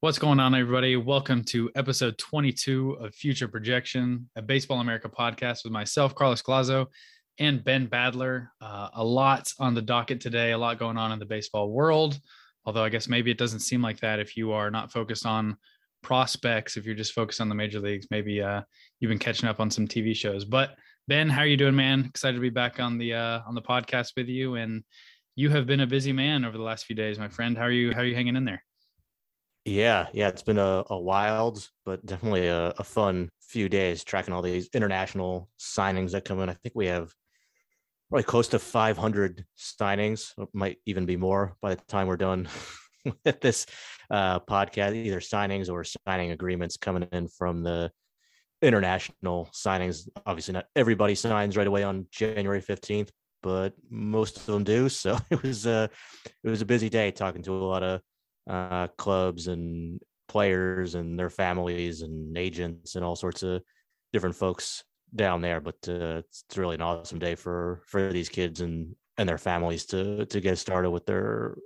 What's going on, everybody? Welcome to episode 22 of Future Projection, a Baseball America podcast with myself, Carlos Collazo, and Ben Badler. A lot on the docket today, a lot going on in the baseball world, although I guess maybe it doesn't seem like that if you are not focused on prospects. If you're just focused on the major leagues, maybe you've been catching up on some TV shows. But Ben, how are you doing, man? Excited to be back on the podcast with you. And you have been a busy man over the last few days, my friend. How are you hanging in there? Yeah. It's been a wild, but definitely a fun few days tracking all these international signings that come in. I think we have probably close to 500 signings. It might even be more by the time we're done with this podcast, either signings or signing agreements coming in from the international signings. Obviously not everybody signs right away on January 15th, but most of them do. So it was a busy day talking to a lot of clubs and players and their families and agents and all sorts of different folks down there. But it's really an awesome day for these kids and their families to get started with their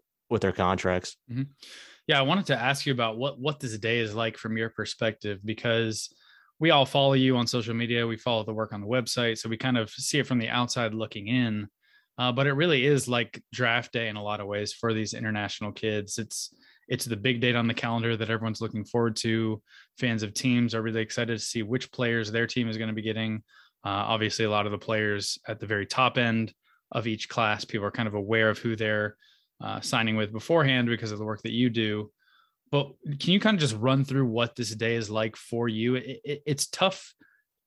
contracts. Mm-hmm. Yeah, I wanted to ask you about what this day is like from your perspective, because we all follow you on social media. We follow the work on the website, so we kind of see it from the outside looking in. But it really is like draft day in a lot of ways for these international kids. It's the big date on the calendar that everyone's looking forward to. Fans of teams are really excited to see which players their team is going to be getting. Obviously, a lot of the players at the very top end of each class, people are kind of aware of who they're signing with beforehand because of the work that you do. But can you kind of just run through what this day is like for you? It's tough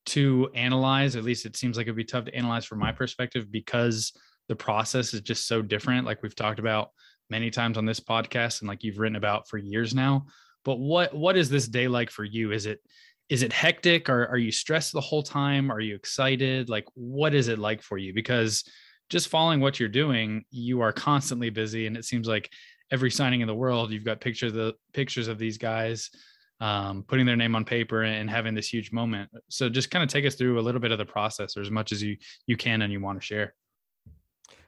to analyze. At least it seems like it'd be tough to analyze from my perspective, because the process is just so different. Like we've talked about many times on this podcast, and like you've written about for years now. But what is this day like for you? Is it hectic, or are you stressed the whole time? Are you excited? Like, what is it like for you? Because just following what you're doing, you are constantly busy, and it seems like every signing in the world, you've got pictures of these guys putting their name on paper and having this huge moment. So just kind of take us through a little bit of the process, or as much as you can and you want to share.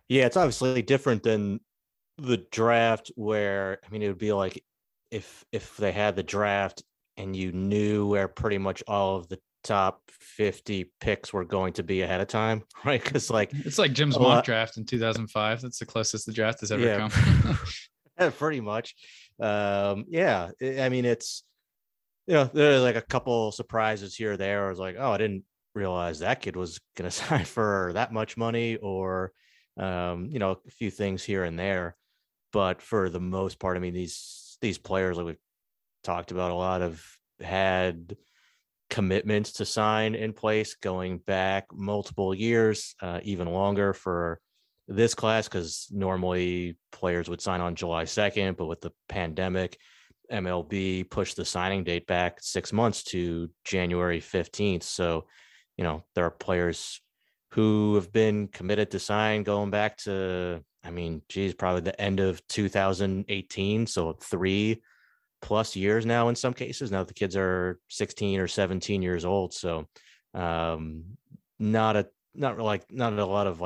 Yeah, it's obviously different than the draft, where, I mean, it would be like if they had the draft and you knew where pretty much all of the top 50 picks were going to be ahead of time, right? Because like it's like Jim's mock draft in 2005. That's the closest the draft has ever come. Pretty much. Yeah, I mean, it's, you know, there's like a couple surprises here or there. I was like, oh, I didn't realize that kid was going to sign for that much money, or you know, a few things here and there. But for the most part, I mean, these players, like we've talked about a lot, have had commitments to sign in place going back multiple years, even longer for this class, because normally players would sign on July 2nd, but with the pandemic, MLB pushed the signing date back 6 months to January 15th. So, you know, there are players who have been committed to sign going back to, I mean, geez, probably the end of 2018. So 3 plus years now in some cases, now that the kids are 16 or 17 years old. So not a lot of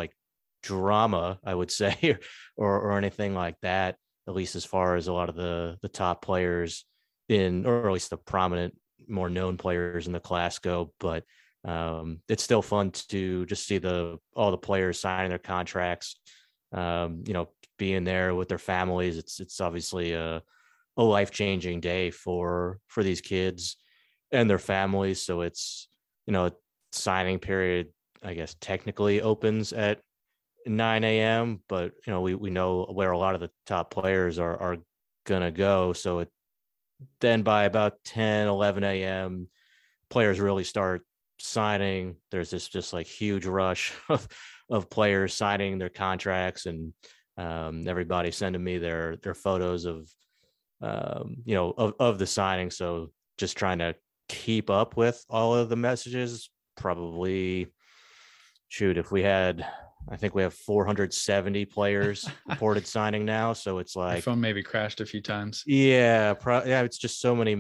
drama, I would say, or anything like that, at least as far as a lot of the top players in, or at least the prominent, more known players in the class go. But it's still fun to just see all the players signing their contracts, being there with their families. It's obviously a life-changing day for these kids and their families. So it's, signing period, I guess, technically opens at 9 a.m. But, we know where a lot of the top players are going to go. So then by about 10, 11 a.m., players really start signing. There's this just like huge rush of players signing their contracts, and everybody sending me their photos of the signing. So just trying to keep up with all of the messages. Probably, shoot, if we had, I think we have 470 players reported signing now. So it's like my phone maybe crashed a few times. Yeah. It's just so many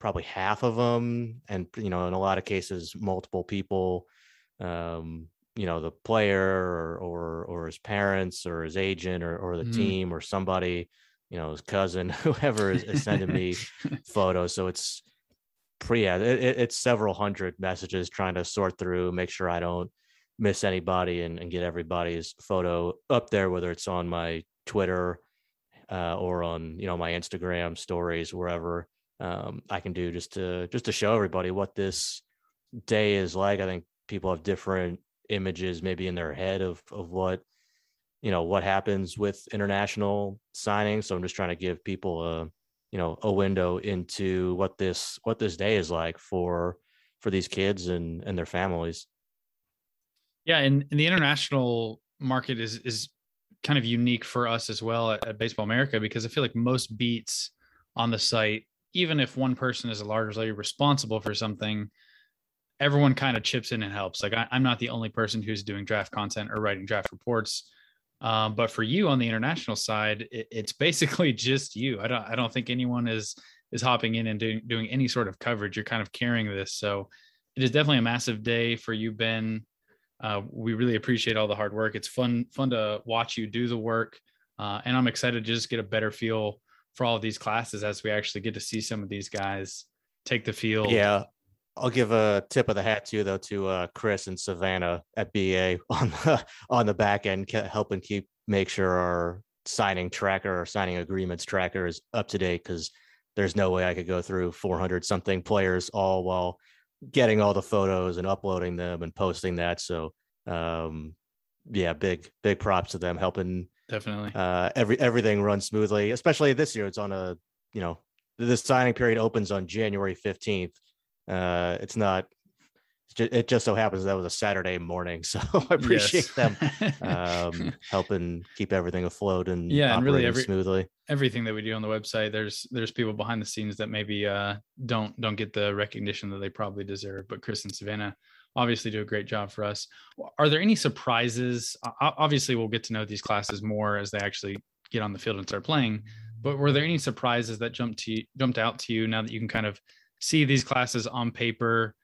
probably half of them. And, in a lot of cases, multiple people, the player or his parents or his agent or the team or somebody, his cousin, whoever is sending me photos. So it's it's several hundred messages trying to sort through, make sure I don't miss anybody and get everybody's photo up there, whether it's on my Twitter or on my Instagram stories, wherever I can do, just to show everybody what this day is like. I think people have different images maybe in their head of what what happens with international signing. So I'm just trying to give people a window into what this day is like for these kids and their families. Yeah, and the international market is kind of unique for us as well at Baseball America, because I feel like most beats on the site, even if one person is largely responsible for something, everyone kind of chips in and helps. Like I'm not the only person who's doing draft content or writing draft reports, but for you on the international side, it's basically just you. I don't think anyone is hopping in and doing any sort of coverage. You're kind of carrying this, so it is definitely a massive day for you, Ben. We really appreciate all the hard work. It's fun to watch you do the work. And I'm excited to just get a better feel for all of these classes as we actually get to see some of these guys take the field. Yeah. I'll give a tip of the hat to you, though, to Chris and Savannah at BA on the back end, helping make sure our signing tracker or signing agreements tracker is up to date, because there's no way I could go through 400 something players all while getting all the photos and uploading them and posting that. So big props to them, helping definitely everything run smoothly, especially this year. It's on a the signing period opens on January 15th. It just so happens that was a Saturday morning, so I appreciate them helping keep everything afloat and smoothly. Everything that we do on the website, there's people behind the scenes that maybe don't get the recognition that they probably deserve, but Chris and Savannah obviously do a great job for us. Are there any surprises? Obviously, we'll get to know these classes more as they actually get on the field and start playing, but were there any surprises that jumped out to you now that you can kind of see these classes on paper?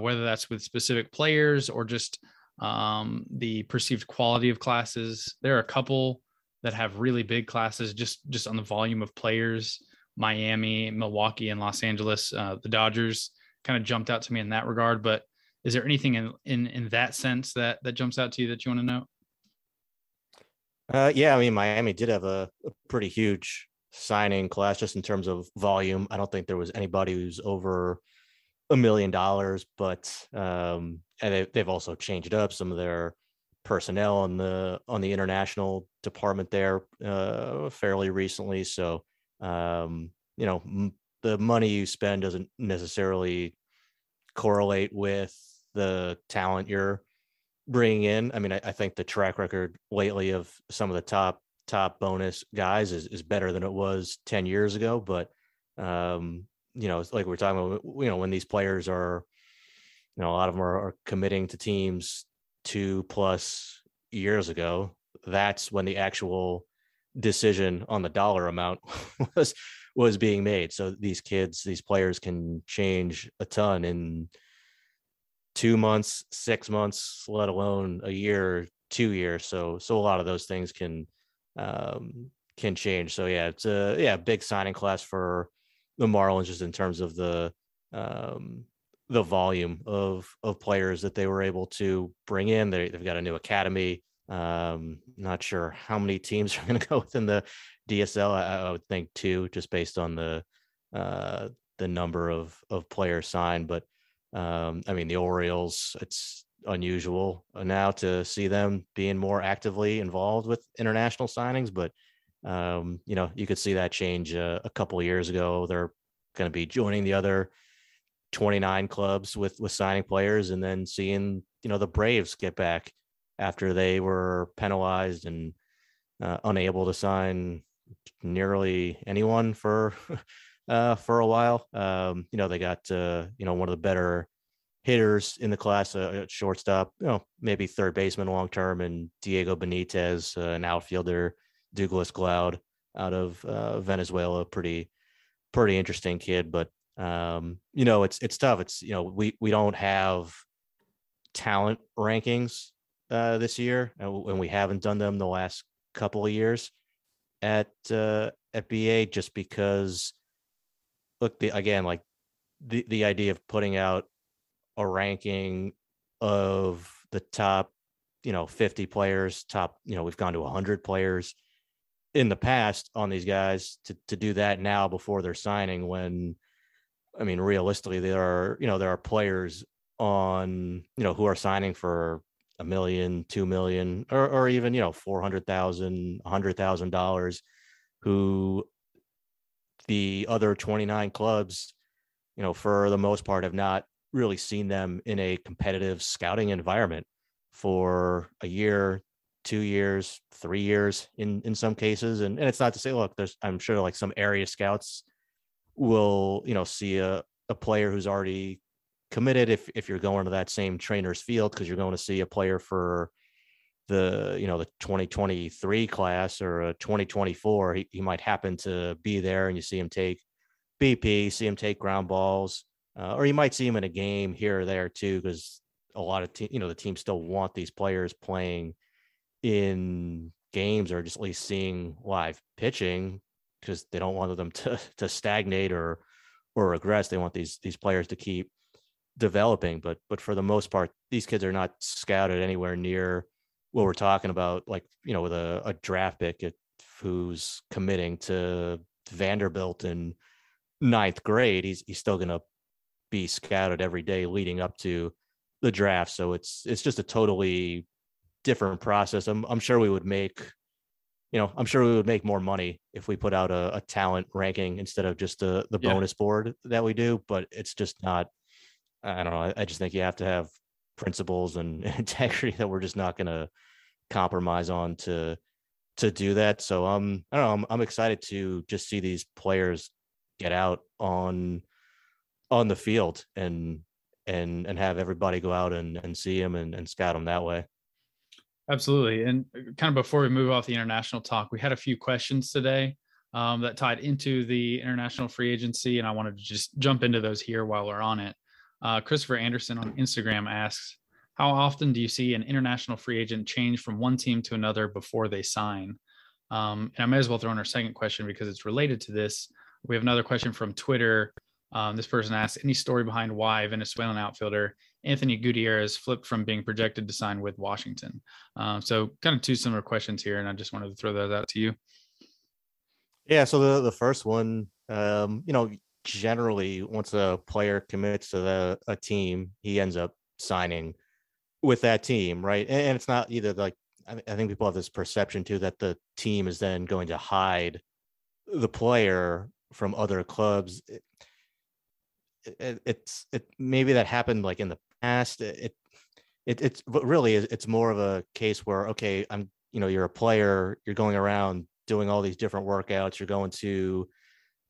Whether that's with specific players or just the perceived quality of classes. There are a couple that have really big classes just on the volume of players. Miami, Milwaukee, and Los Angeles. The Dodgers kind of jumped out to me in that regard. But is there anything in that sense that jumps out to you that you want to know? Miami did have a pretty huge signing class just in terms of volume. I don't think there was anybody who's over $1 million, but and they've also changed up some of their personnel on the international department there fairly recently. So the money you spend doesn't necessarily correlate with the talent you're bringing in. I mean, I think the track record lately of some of the top bonus guys is better than it was 10 years ago, but it's like we're talking about, when these players are, a lot of them are committing to teams 2+ years ago. That's when the actual decision on the dollar amount was was being made. So these kids, these players can change a ton in 2 months, 6 months, let alone a year, 2 years. So a lot of those things can change. So yeah, it's a big signing class for the Marlins, just in terms of the volume of players that they were able to bring in. They've got a new academy. Not sure how many teams are going to go within the DSL. I would think two, just based on the number of players signed. But I mean, the Orioles, it's unusual now to see them being more actively involved with international signings, but you could see that change a couple of years ago. They're going to be joining the other 29 clubs with signing players, and then seeing, the Braves get back after they were penalized and unable to sign nearly anyone for a while. They got, one of the better hitters in the class, shortstop, maybe third baseman long-term, and Diego Benitez, an outfielder, Douglas Gloud out of Venezuela. Pretty interesting kid, but it's tough. It's, we don't have talent rankings this year, and we haven't done them the last couple of years at BA, just because the idea of putting out a ranking of the top, 50 players, top, we've gone to 100 players in the past on these guys, to do that now before they're signing, when, I mean, realistically, there are players on, who are signing for $1 million, $2 million, or even, $400,000, $100,000, who the other 29 clubs, for the most part, have not really seen them in a competitive scouting environment for a year, 2 years, 3 years in some cases. And it's not to say, look, I'm sure like some area scouts will, see a player who's already committed if you're going to that same trainer's field, because you're going to see a player for the, the 2023 class or a 2024, he might happen to be there, and you see him take BP, see him take ground balls, or you might see him in a game here or there too, because a lot of the teams still want these players playing in games, or just at least seeing live pitching, because they don't want them to stagnate or regress. They want these players to keep developing. But for the most part, these kids are not scouted anywhere near what we're talking about, like, with a draft pick who's committing to Vanderbilt in ninth grade. He's still going to be scouted every day leading up to the draft. So it's just a totally different process. I'm sure we would make, more money if we put out a talent ranking instead of just the bonus board that we do, but it's just not, I don't know. I just think you have to have principles and integrity that we're just not going to compromise on to do that. So I don't know. I'm excited to just see these players get out on the field and have everybody go out and see them and scout them that way. Absolutely. And kind of before we move off the international talk, we had a few questions today that tied into the international free agency, and I wanted to just jump into those here while we're on it. Christopher Anderson on Instagram asks, how often do you see an international free agent change from one team to another before they sign? And I may as well throw in our second question because it's related to this. We have another question from Twitter. This person asks, any story behind why Venezuelan outfielder Anthony Gutiérrez flipped from being projected to sign with Washington? So kind of two similar questions here, and I just wanted to throw those out to you. Yeah, so the first one, generally once a player commits to a team, he ends up signing with that team, right? And it's not either like, I think people have this perception too that the team is then going to hide the player from other clubs. It's maybe that happened like in the past. It's but really it's more of a case where, okay, I'm, you're a player, you're going around doing all these different workouts, you're going to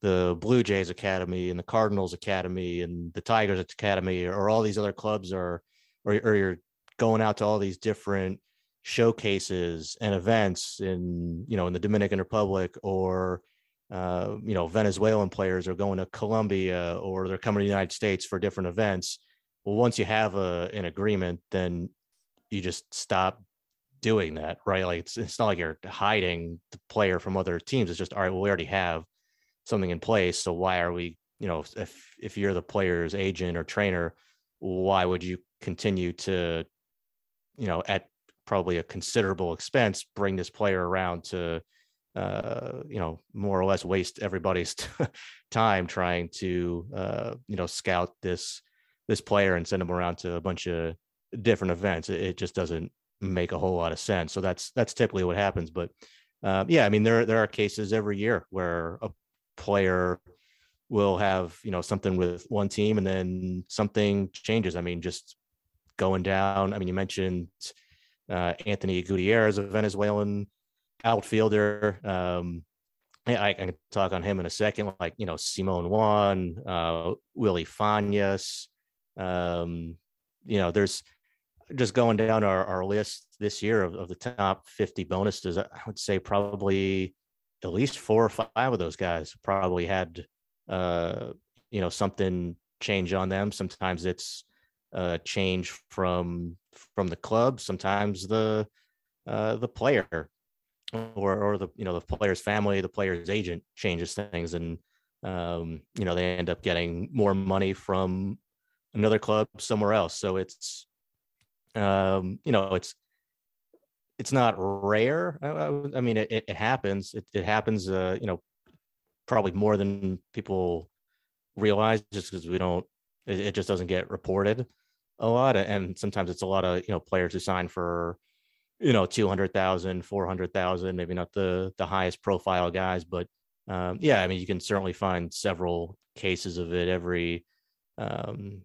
the Blue Jays Academy and the Cardinals Academy and the Tigers Academy, or all these other clubs or you're going out to all these different showcases and events in the Dominican Republic or Venezuelan players are going to Colombia or they're coming to the United States for different events. Well, once you have an agreement, then you just stop doing that, right? Like it's not like you're hiding the player from other teams. It's just, all right, well, we already have something in place. So why are we, if you're the player's agent or trainer, why would you continue to, at probably a considerable expense, bring this player around to, more or less waste everybody's time trying to, scout this player and send them around to a bunch of different events. It just doesn't make a whole lot of sense. So that's typically what happens. But there are cases every year where a player will have, something with one team and then something changes. I mean, just going down. I mean, you mentioned Anthony Gutiérrez, a Venezuelan outfielder. I can talk on him in a second, like, Simone Juan, Willie Fanias. There's just going down our list this year of the top 50 bonuses. I would say probably at least 4 or 5 of those guys probably had, something change on them. Sometimes it's a change from the club. Sometimes the player or the, the player's family, the player's agent changes things. And, they end up getting more money from another club somewhere else. So it's, it's not rare. I mean, it happens. It happens, probably more than people realize, just because we don't, it just doesn't get reported a lot. And sometimes it's a lot of, players who sign for, $200,000, $400,000, maybe not the highest profile guys, but you can certainly find several cases of it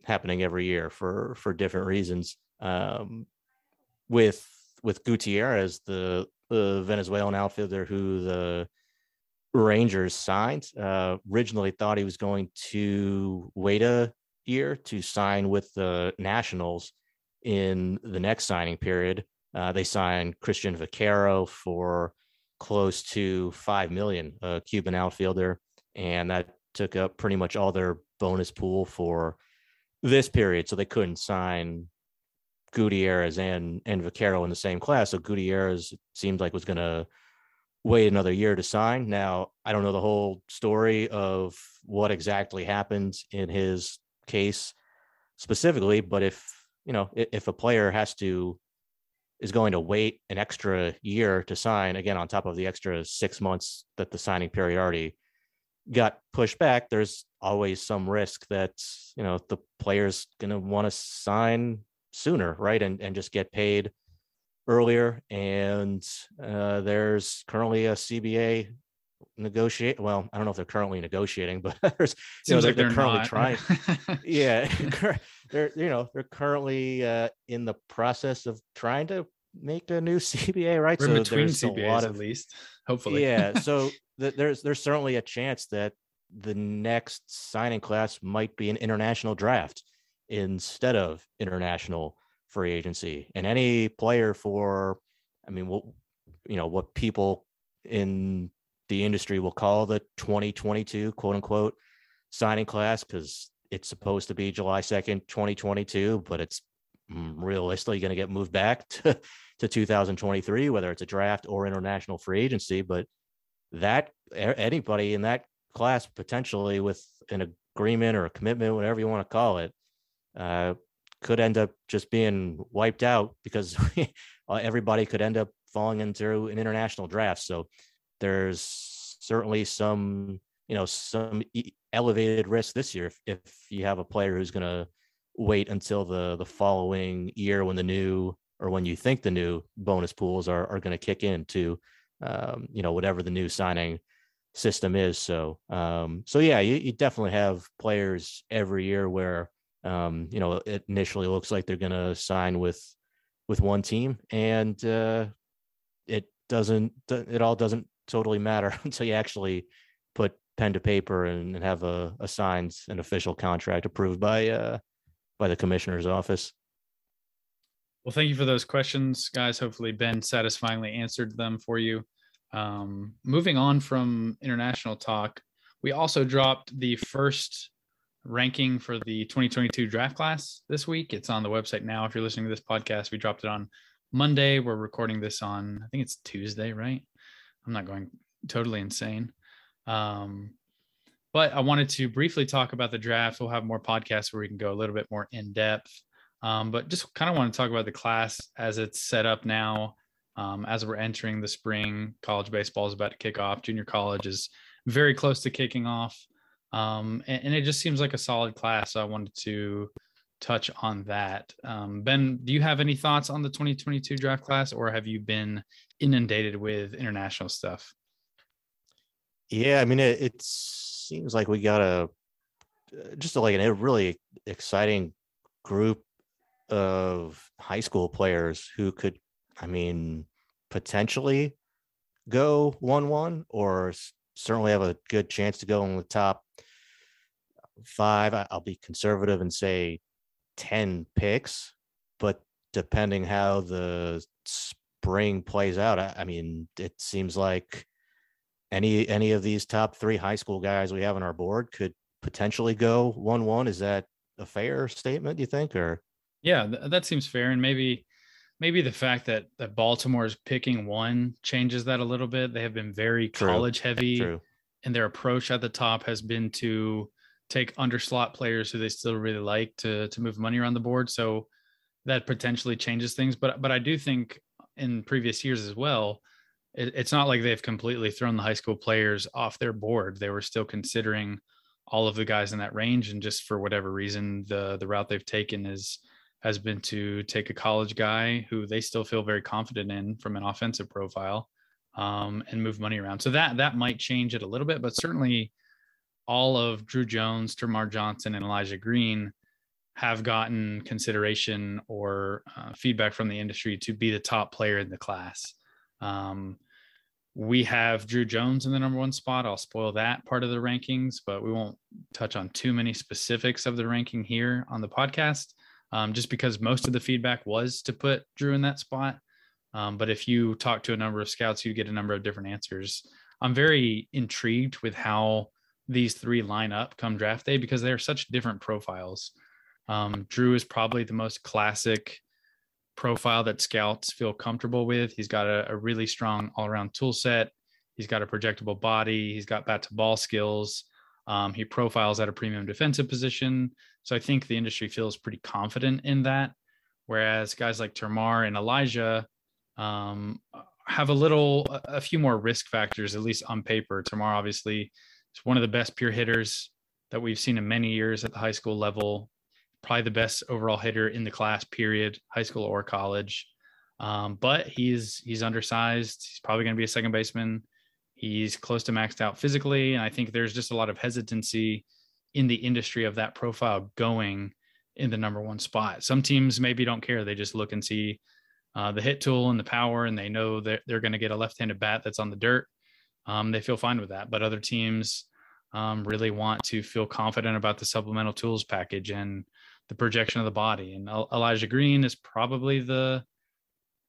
happening every year for different reasons. With Gutiérrez, the Venezuelan outfielder who the Rangers signed, originally thought he was going to wait a year to sign with the Nationals in the next signing period. They signed Christian Vaquero for close to $5 million, a Cuban outfielder, and that took up pretty much all their bonus pool for this period. So they couldn't sign Gutiérrez and Vaquero in the same class. So Gutiérrez seemed like was going to wait another year to sign. Now, I don't know the whole story of what exactly happened in his case specifically, but if a player is going to wait an extra year to sign, again, on top of the extra 6 months that the signing period already got pushed back, there's always some risk that, the player's going to want to sign sooner, right? And just get paid earlier. And there's currently a CBA negotiate. Well, I don't know if they're currently negotiating, but there's, they're currently not trying. Yeah. They're currently in the process of trying to make a new CBA, right? We're so between CBAs, a lot of, at least, hopefully. Yeah. So there's certainly a chance that the next signing class might be an international draft instead of international free agency. And any player what people in the industry will call the 2022 quote unquote signing class, because it's supposed to be July 2nd, 2022, but it's realistically going to get moved back to 2023, whether it's a draft or international free agency. But that anybody in that class, potentially with an agreement or a commitment, whatever you want to call it, could end up just being wiped out, because everybody could end up falling into an international draft. So there's certainly some elevated risk this year if you have a player who's going to wait until the following year when you think the new bonus pools are going to kick in to, whatever the new signing system is. So, you definitely have players every year where, it initially looks like they're going to sign with one team, and it all doesn't totally matter until you actually put pen to paper and have a signed and official contract approved by the commissioner's office. Well, thank you for those questions, guys. Hopefully Ben satisfyingly answered them for you. Moving on from international talk, we also dropped the first ranking for the 2022 draft class this week. It's on the website now. If you're listening to this podcast, we dropped it on Monday. We're recording this on, I think it's Tuesday, right? I'm not going totally insane. But I wanted to briefly talk about the draft. We'll have more podcasts where we can go a little bit more in depth. But just kind of want to talk about the class as it's set up now. As we're entering the spring, college baseball is about to kick off. Junior college is very close to kicking off. And it just seems like a solid class. So I wanted to touch on that. Ben, do you have any thoughts on the 2022 draft class, or have you been inundated with international stuff? Yeah, I mean, it seems like we got a really exciting group of high school players who could, I mean, potentially go 1-1 or certainly have a good chance to go in the top 5. I'll be conservative and say 10 picks, but depending how the spring plays out, I mean, it seems like any of these top 3 high school guys we have on our board could potentially go 1-1. Is that a fair statement, do you think? Or yeah, that seems fair. And maybe the fact that Baltimore is picking 1 changes that a little bit. They have been very college heavy, and their approach at the top has been to take underslot players who they still really like to move money around the board. So that potentially changes things. But I do think in previous years as well, it's not like they've completely thrown the high school players off their board. They were still considering all of the guys in that range. And just for whatever reason, the route they've taken has been to take a college guy who they still feel very confident in from an offensive profile, and move money around. So that might change it a little bit, but certainly all of Druw Jones, Termarr Johnson, and Elijah Green have gotten consideration or feedback from the industry to be the top player in the class. We have Druw Jones in the number 1 spot. I'll spoil that part of the rankings, but we won't touch on too many specifics of the ranking here on the podcast. Just because most of the feedback was to put Druw in that spot. But if you talk to a number of scouts, you get a number of different answers. I'm very intrigued with how these 3 line up come draft day because they're such different profiles. Druw is probably the most classic profile that scouts feel comfortable with. He's got a really strong all-around tool set. He's got a projectable body. He's got bat-to-ball skills. He profiles at a premium defensive position. So I think the industry feels pretty confident in that. Whereas guys like Termarr and Elijah have a few more risk factors, at least on paper. Termarr obviously is one of the best pure hitters that we've seen in many years at the high school level, probably the best overall hitter in the class period, high school or college. But he's undersized. He's probably going to be a second baseman. He's close to maxed out physically. And I think there's just a lot of hesitancy in the industry of that profile going in the number 1 spot. Some teams maybe don't care. They just look and see the hit tool and the power, and they know that they're going to get a left-handed bat that's on the dirt. They feel fine with that, but other teams really want to feel confident about the supplemental tools package and the projection of the body. And Elijah Green is probably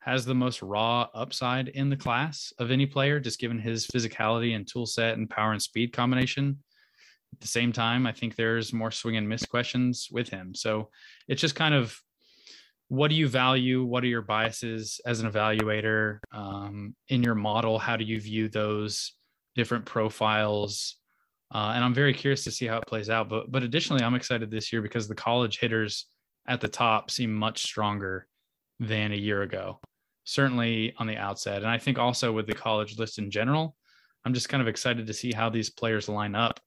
has the most raw upside in the class of any player, just given his physicality and tool set and power and speed combination. At the same time, I think there's more swing and miss questions with him. So it's just kind of, what do you value? What are your biases as an evaluator in your model? How do you view those different profiles? And I'm very curious to see how it plays out. But additionally, I'm excited this year because the college hitters at the top seem much stronger than a year ago, certainly on the outset. And I think also with the college list in general, I'm just kind of excited to see how these players line up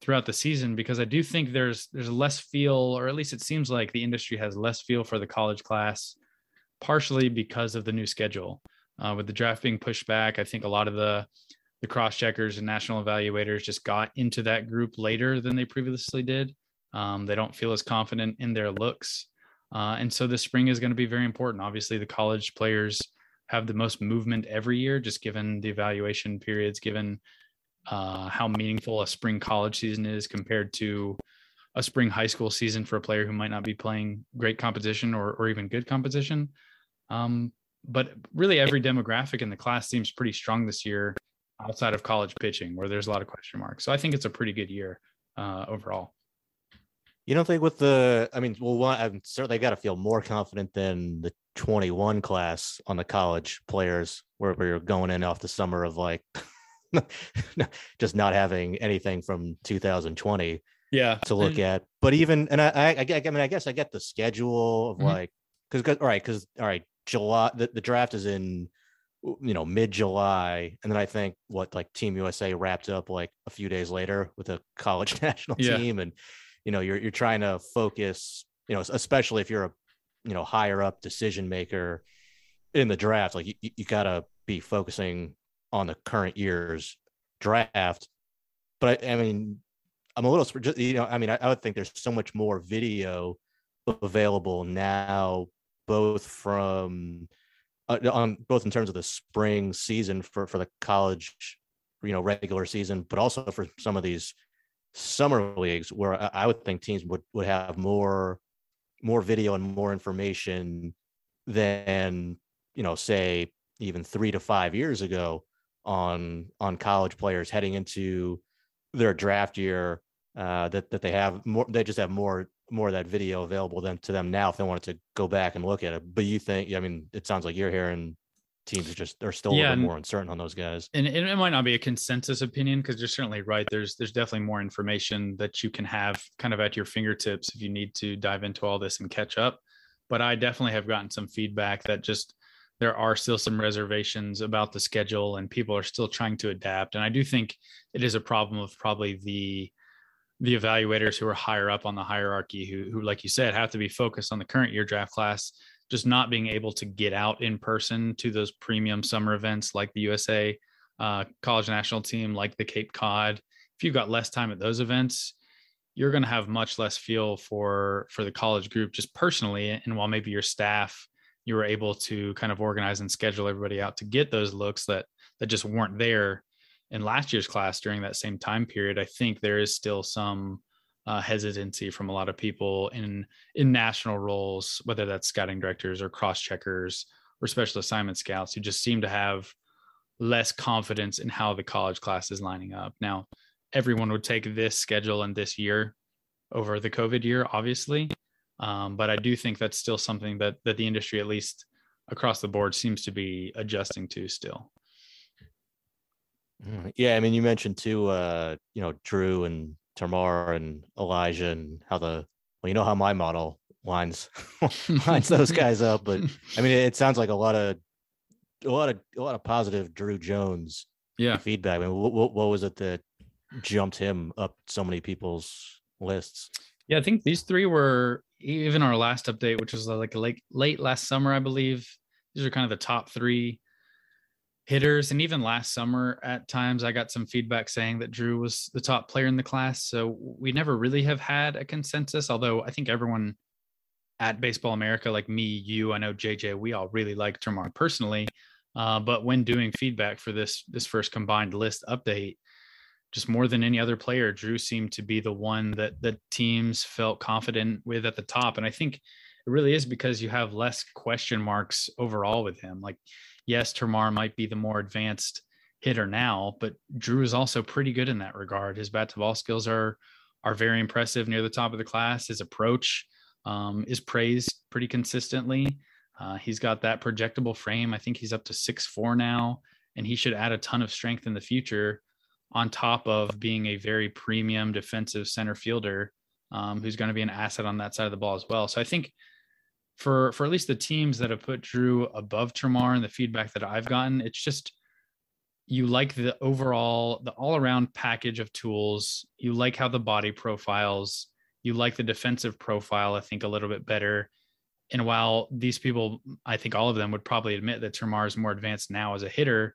throughout the season, because I do think there's less feel, or at least it seems like the industry has less feel for the college class, partially because of the new schedule. With the draft being pushed back, I think a lot of the cross-checkers and national evaluators just got into that group later than they previously did. They don't feel as confident in their looks. And so this spring is going to be very important. Obviously, the college players have the most movement every year, just given the evaluation periods, given how meaningful a spring college season is compared to a spring high school season for a player who might not be playing great competition or even good competition. But really every demographic in the class seems pretty strong this year outside of college pitching, where there's a lot of question marks. So I think it's a pretty good year overall. You don't think with the, I mean, well, I'm certainly got to feel more confident than the 21 class on the college players, where we're going in off the summer of like just not having anything from 2020 to look at. But even, and I mean, I guess I get the schedule of like, because July, the draft is in, you know, mid-July. And then I think what, like Team USA wrapped up like a few days later with a college national team. And, you know, you're trying to focus, you know, especially if you're a, you know, higher up decision maker in the draft, like you gotta be focusing on the current year's draft. But I mean, I'm a little, you know, I mean, I would think there's so much more video available now, both from on both in terms of the spring season for the college, you know, regular season, but also for some of these summer leagues, where I would think teams would have more video and more information than, you know, say even 3 to 5 years ago on college players heading into their draft year, that they have more, they just have more of that video available to them now if they wanted to go back and look at it. But you think, I mean, it sounds like you're hearing teams are still a little more uncertain on those guys. And it might not be a consensus opinion, because you're certainly right. There's definitely more information that you can have kind of at your fingertips if you need to dive into all this and catch up. But I definitely have gotten some feedback that just there are still some reservations about the schedule and people are still trying to adapt. And I do think it is a problem of probably the evaluators who are higher up on the hierarchy, who, like you said, have to be focused on the current year draft class, just not being able to get out in person to those premium summer events like the USA college national team, like the Cape Cod. If you've got less time at those events, you're going to have much less feel for the college group just personally. And while maybe your staff, you were able to kind of organize and schedule everybody out to get those looks that just weren't there in last year's class during that same time period, I think there is still some hesitancy from a lot of people in national roles, whether that's scouting directors or cross checkers or special assignment scouts, who just seem to have less confidence in how the college class is lining up. Now, everyone would take this schedule and this year over the COVID year, obviously. But I do think that's still something that the industry, at least across the board, seems to be adjusting to still. Yeah, I mean, you mentioned too, you know, Druw and Termarr and Elijah, and how you know how my model lines those guys up. But I mean, it sounds like a lot of positive Druw Jones feedback. I mean, what was it that jumped him up so many people's lists? Yeah, I think these three were, even our last update, which was like late last summer, I believe. These are kind of the top three hitters. And even last summer at times, I got some feedback saying that Druw was the top player in the class. So we never really have had a consensus, although I think everyone at Baseball America, like me, you, I know JJ, we all really like Termarr personally. But when doing feedback for this first combined list update, just more than any other player, Druw seemed to be the one that the teams felt confident with at the top. And I think it really is because you have less question marks overall with him. Like, yes, Termarr might be the more advanced hitter now, but Druw is also pretty good in that regard. His bat-to-ball skills are very impressive, near the top of the class. His approach is praised pretty consistently. He's got that projectable frame. I think he's up to 6'4" now, and he should add a ton of strength in the future, on top of being a very premium defensive center fielder who's going to be an asset on that side of the ball as well. So I think for at least the teams that have put Druw above Termarr and the feedback that I've gotten, it's just, you like the all-around package of tools. You like how the body profiles, you like the defensive profile, I think, a little bit better. And while these people, I think all of them would probably admit that Termarr is more advanced now as a hitter,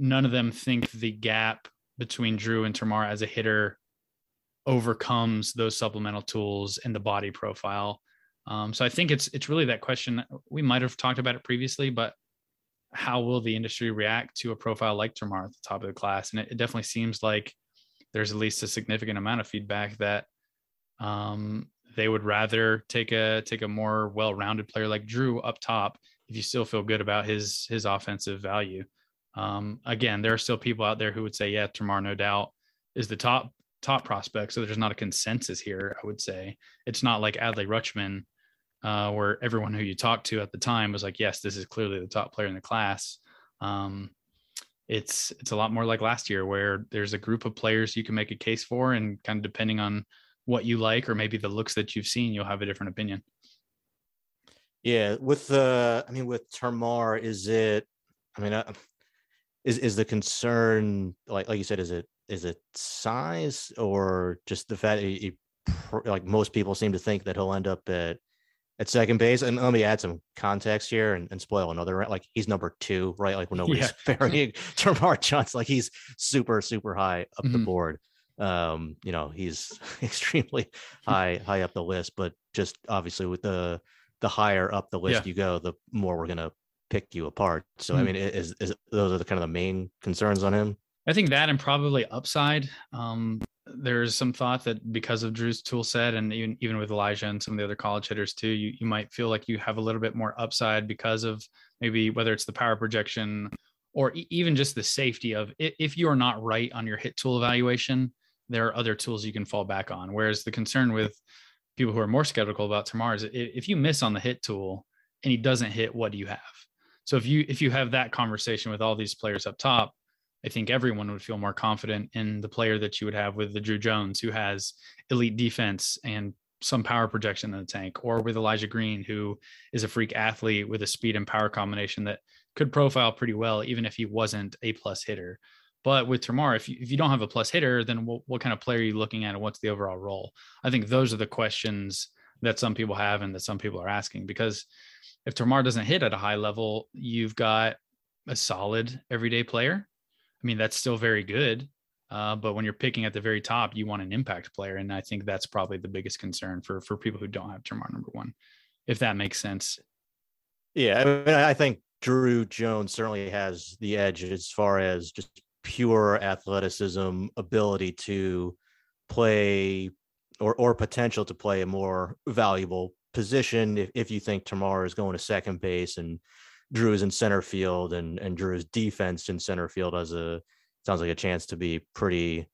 none of them think the gap between Druw and Termarr as a hitter overcomes those supplemental tools and the body profile. So I think it's really that question. We might've talked about it previously, but how will the industry react to a profile like Termarr at the top of the class? And it definitely seems like there's at least a significant amount of feedback that they would rather take a more well-rounded player like Druw up top if you still feel good about his offensive value. Again, there are still people out there who would say, yeah, Termarr, no doubt, is the top prospect. So there's not a consensus here, I would say. It's not like Adley Rutschman, where everyone who you talked to at the time was like, yes, this is clearly the top player in the class. It's a lot more like last year, where there's a group of players you can make a case for, and kind of depending on what you like, or maybe the looks that you've seen, you'll have a different opinion. Yeah. With Termarr, is the concern, like you said, is it size, or just the fact that he most people seem to think that he'll end up at second base? And let me add some context here and spoil another, like, he's number two, right? Like, when nobody's burying Termarr Johnson, like, he's super, super high up the board. He's extremely high up the list, but just obviously with the higher up the list you go, the more we're going to pick you apart. So, is those are the kind of the main concerns on him. I think that, and probably upside. There's some thought that because of Drew's tool set, and even with Elijah and some of the other college hitters too, you might feel like you have a little bit more upside because of maybe whether it's the power projection or even just the safety of it. If you are not right on your hit tool evaluation, there are other tools you can fall back on. Whereas the concern with people who are more skeptical about Termarr is if you miss on the hit tool and he doesn't hit, what do you have? So if you have that conversation with all these players up top, I think everyone would feel more confident in the player that you would have with the Druw Jones, who has elite defense and some power projection in the tank, or with Elijah Green, who is a freak athlete with a speed and power combination that could profile pretty well, even if he wasn't a plus hitter. But with Termarr, if you don't have a plus hitter, then what kind of player are you looking at, and what's the overall role? I think those are the questions that some people have and that some people are asking, because if Termarr doesn't hit at a high level, you've got a solid everyday player. I mean, that's still very good. But when you're picking at the very top, you want an impact player. And I think that's probably the biggest concern for people who don't have Termarr number one, if that makes sense. Yeah. I mean, I think Druw Jones certainly has the edge as far as just pure athleticism, ability to play or potential to play a more valuable position. If you think Termarr is going to second base and Drew is in center field, and Drew's defense in center field sounds like a chance to be pretty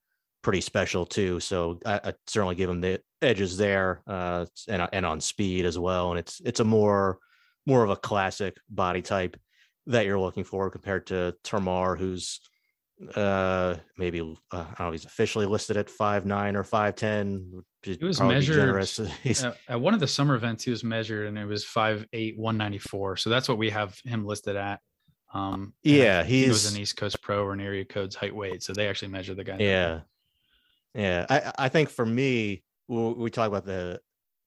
special too. So I certainly give him the edges there, and on speed as well. And it's a more of a classic body type that you're looking for compared to Termarr, who's maybe I don't know if he's officially listed at 5'9" or 5'10". He was measured at one of the summer events. He was measured, and it was 5'8", 194. So that's what we have him listed at. He was an East Coast Pro or an area code's height weight. So they actually measure the guy. Yeah, yeah. I think for me, we talk about the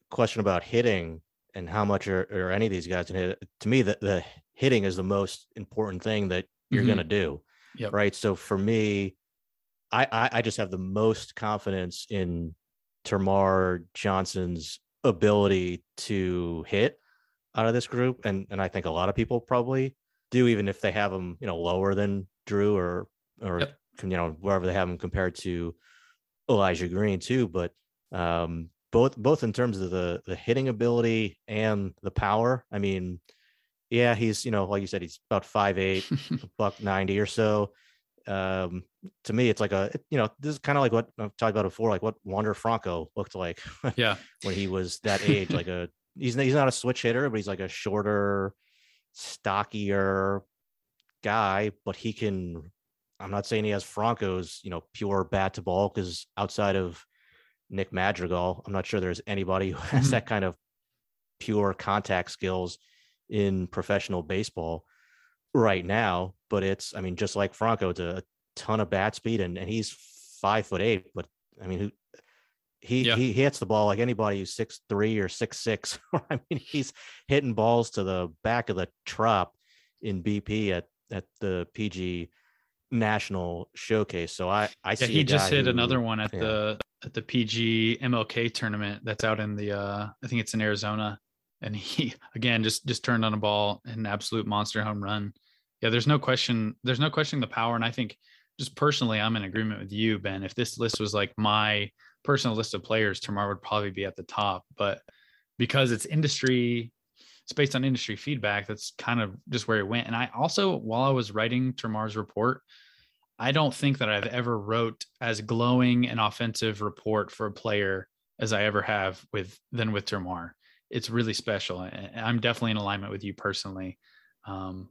question about hitting and how much are any of these guys can hit. To me, the hitting is the most important thing that you're going to do. Yep. Right. So for me, I just have the most confidence in Termarr Johnson's ability to hit out of this group. And I think a lot of people probably do, even if they have him, lower than Drew or yep. Wherever they have him compared to Elijah Green too. But both in terms of the hitting ability and the power. I mean, yeah, he's, like you said, he's about 5'8", $190 or so. To me, it's like this is kind of like what I've talked about before, like what Wander Franco looked like when he was that age, like he's not a switch hitter, but he's like a shorter, stockier guy, but I'm not saying he has Franco's, pure bat to ball, because outside of Nick Madrigal, I'm not sure there's anybody who has that kind of pure contact skills in professional baseball right now. But just like Franco, it's a ton of bat speed, and he's 5'8", but he hits the ball like anybody who's 6'3" or 6'6". He's hitting balls to the back of the trop in BP at the PG National Showcase. So I see he just hit another one at the PG MLK tournament that's out in the I think it's in Arizona. And he, again, just turned on a ball, an absolute monster home run. Yeah, there's no question the power. And I think just personally, I'm in agreement with you, Ben. If this list was like my personal list of players, Termarr would probably be at the top. But because it's industry it's based on industry feedback. That's kind of just where it went. And I also, while I was writing Termarr's report, I don't think that I've ever wrote as glowing an offensive report for a player as I ever have with Termarr. It's really special. And I'm definitely in alignment with you personally. I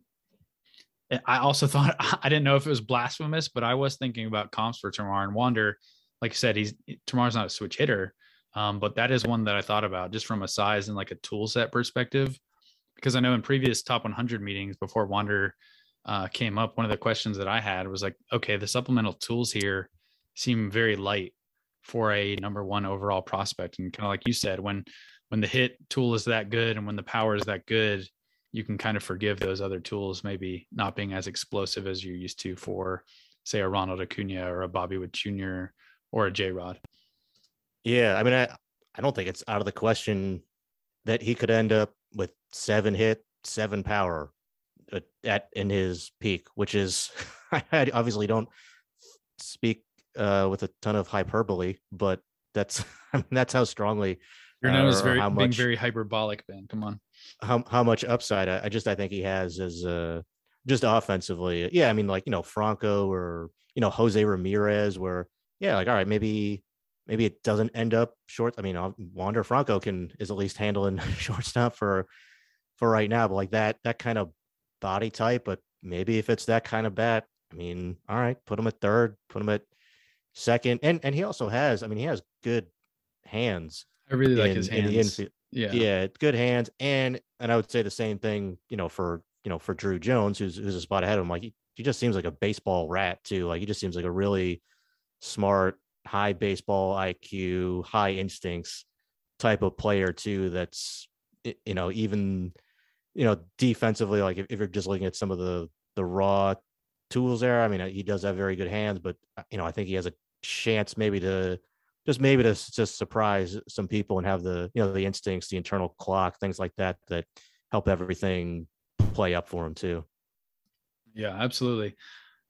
also thought, I didn't know if it was blasphemous, but I was thinking about comps for Termarr and Wander. Like I said, Termarr's not a switch hitter, but that is one that I thought about just from a size and like a tool set perspective, because I know in previous top 100 meetings before Wander came up, one of the questions that I had was like, okay, the supplemental tools here seem very light for a number one overall prospect. And kind of like you said, when the hit tool is that good and when the power is that good, you can kind of forgive those other tools maybe not being as explosive as you're used to for, say, a Ronald Acuna or a Bobby Wood Jr. or a J-Rod. Yeah, I mean, I don't think it's out of the question that he could end up with 7 hit, 7 power in his peak, which is, I obviously don't speak with a ton of hyperbole, but that's how strongly. Your name is very being very hyperbolic, Ben. Come on. How much upside? I think he has as just offensively. Yeah, I mean, like, you know, Franco or, you know, Jose Ramirez, where, yeah, like, all right, maybe it doesn't end up short. I mean, Wander Franco is at least handling shortstop for right now, but like that kind of body type. But maybe if it's that kind of bat, I mean, all right, put him at third, put him at second, and he also has. I mean, he has good hands. I really like his hands. Yeah, good hands. And I would say the same thing, for Druw Jones, who's a spot ahead of him. Like he just seems like a baseball rat too. Like he just seems like a really smart, high baseball IQ, high instincts type of player too. That's, you know, even, you know, defensively, like if you're just looking at some of the raw tools there, I mean, he does have very good hands, but, you know, I think he has a chance maybe to surprise some people and have the, you know, the instincts, the internal clock, things like that help everything play up for him too. Yeah, absolutely.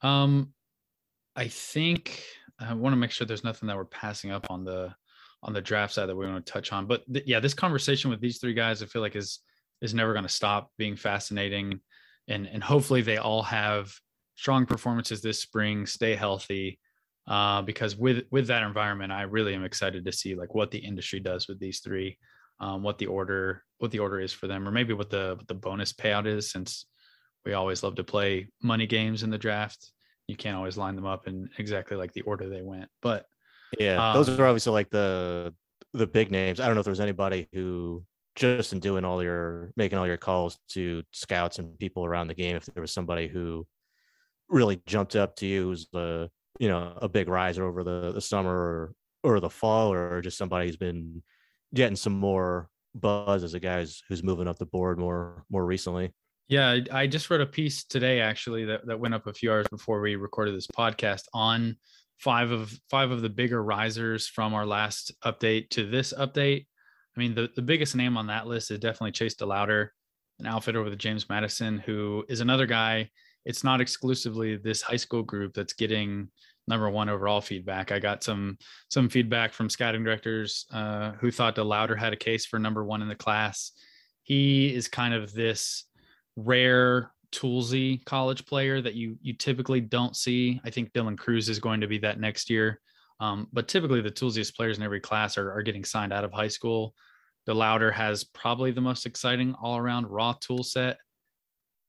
I think I want to make sure there's nothing that we're passing up on the draft side that we want to touch on, but this conversation with these three guys, I feel like is never going to stop being fascinating, and hopefully they all have strong performances this spring, stay healthy. Because with that environment, I really am excited to see like what the industry does with these three, what the order is for them, or maybe what the bonus payout is, since we always love to play money games in the draft. You can't always line them up in exactly like the order they went, but yeah, those are obviously like the big names. I don't know if there's anybody who just in doing making all your calls to scouts and people around the game, if there was somebody who really jumped up to you who's the, you know, a big riser over the summer or the fall, or just somebody who's been getting some more buzz as a guy who's moving up the board more recently. Yeah. I just wrote a piece today, actually, that went up a few hours before we recorded this podcast on five of the bigger risers from our last update to this update. I mean, the biggest name on that list is definitely Chase DeLauder, an outfitter with James Madison, who is another guy. It's not exclusively this high school group that's getting number one overall feedback. I got some feedback from scouting directors who thought DeLauder had a case for number one in the class. He is kind of this rare toolsy college player that you typically don't see. I think Dylan Cruz is going to be that next year. But typically the toolsiest players in every class are getting signed out of high school. DeLauder has probably the most exciting all-around raw tool set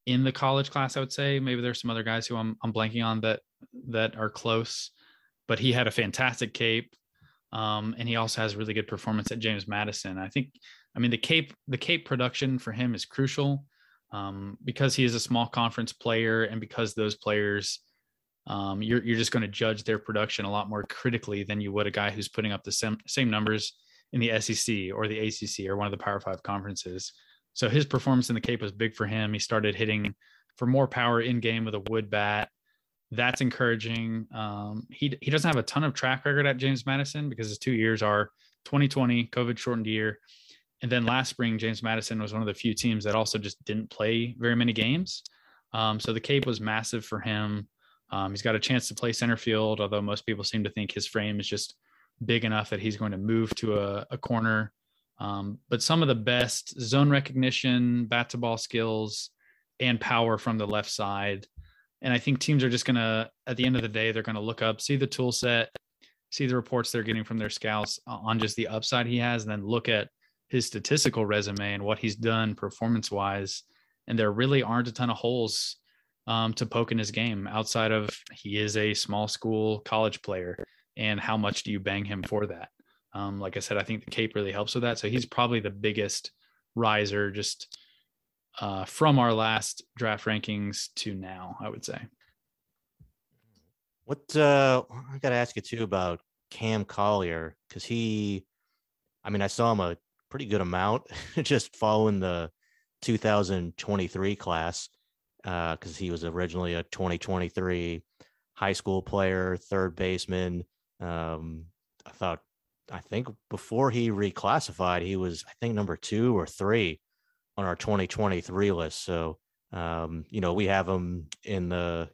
in the college class, I would say. Maybe there's some other guys who I'm blanking on that are close, but he had a fantastic Cape, and he also has really good performance at James Madison. I think, I mean, the Cape production for him is crucial because he is a small conference player, and because those players, you're just going to judge their production a lot more critically than you would a guy who's putting up the same numbers in the SEC or the ACC or one of the Power Five conferences. So his performance in the Cape was big for him. He started hitting for more power in game with a wood bat. That's encouraging. He doesn't have a ton of track record at James Madison because his 2 years are 2020, COVID shortened year. And then last spring, James Madison was one of the few teams that also just didn't play very many games. So the Cape was massive for him. He's got a chance to play center field, although most people seem to think his frame is just big enough that he's going to move to a corner But some of the best zone recognition, bat to ball skills, and power from the left side. And I think teams are just going to, at the end of the day, they're going to look up, see the tool set, see the reports they're getting from their scouts on just the upside he has, and then look at his statistical resume and what he's done performance wise. And there really aren't a ton of holes to poke in his game outside of he is a small school college player. And how much do you bang him for that? Like I said, I think the Cape really helps with that. So he's probably the biggest riser just from our last draft rankings to now, I would say. What I got to ask you too about Cam Collier, because I saw him a pretty good amount just following the 2023 class, because he was originally a 2023 high school player, third baseman. I think before he reclassified, he was, number 2 or 3 on our 2023 list. So, we have him in the,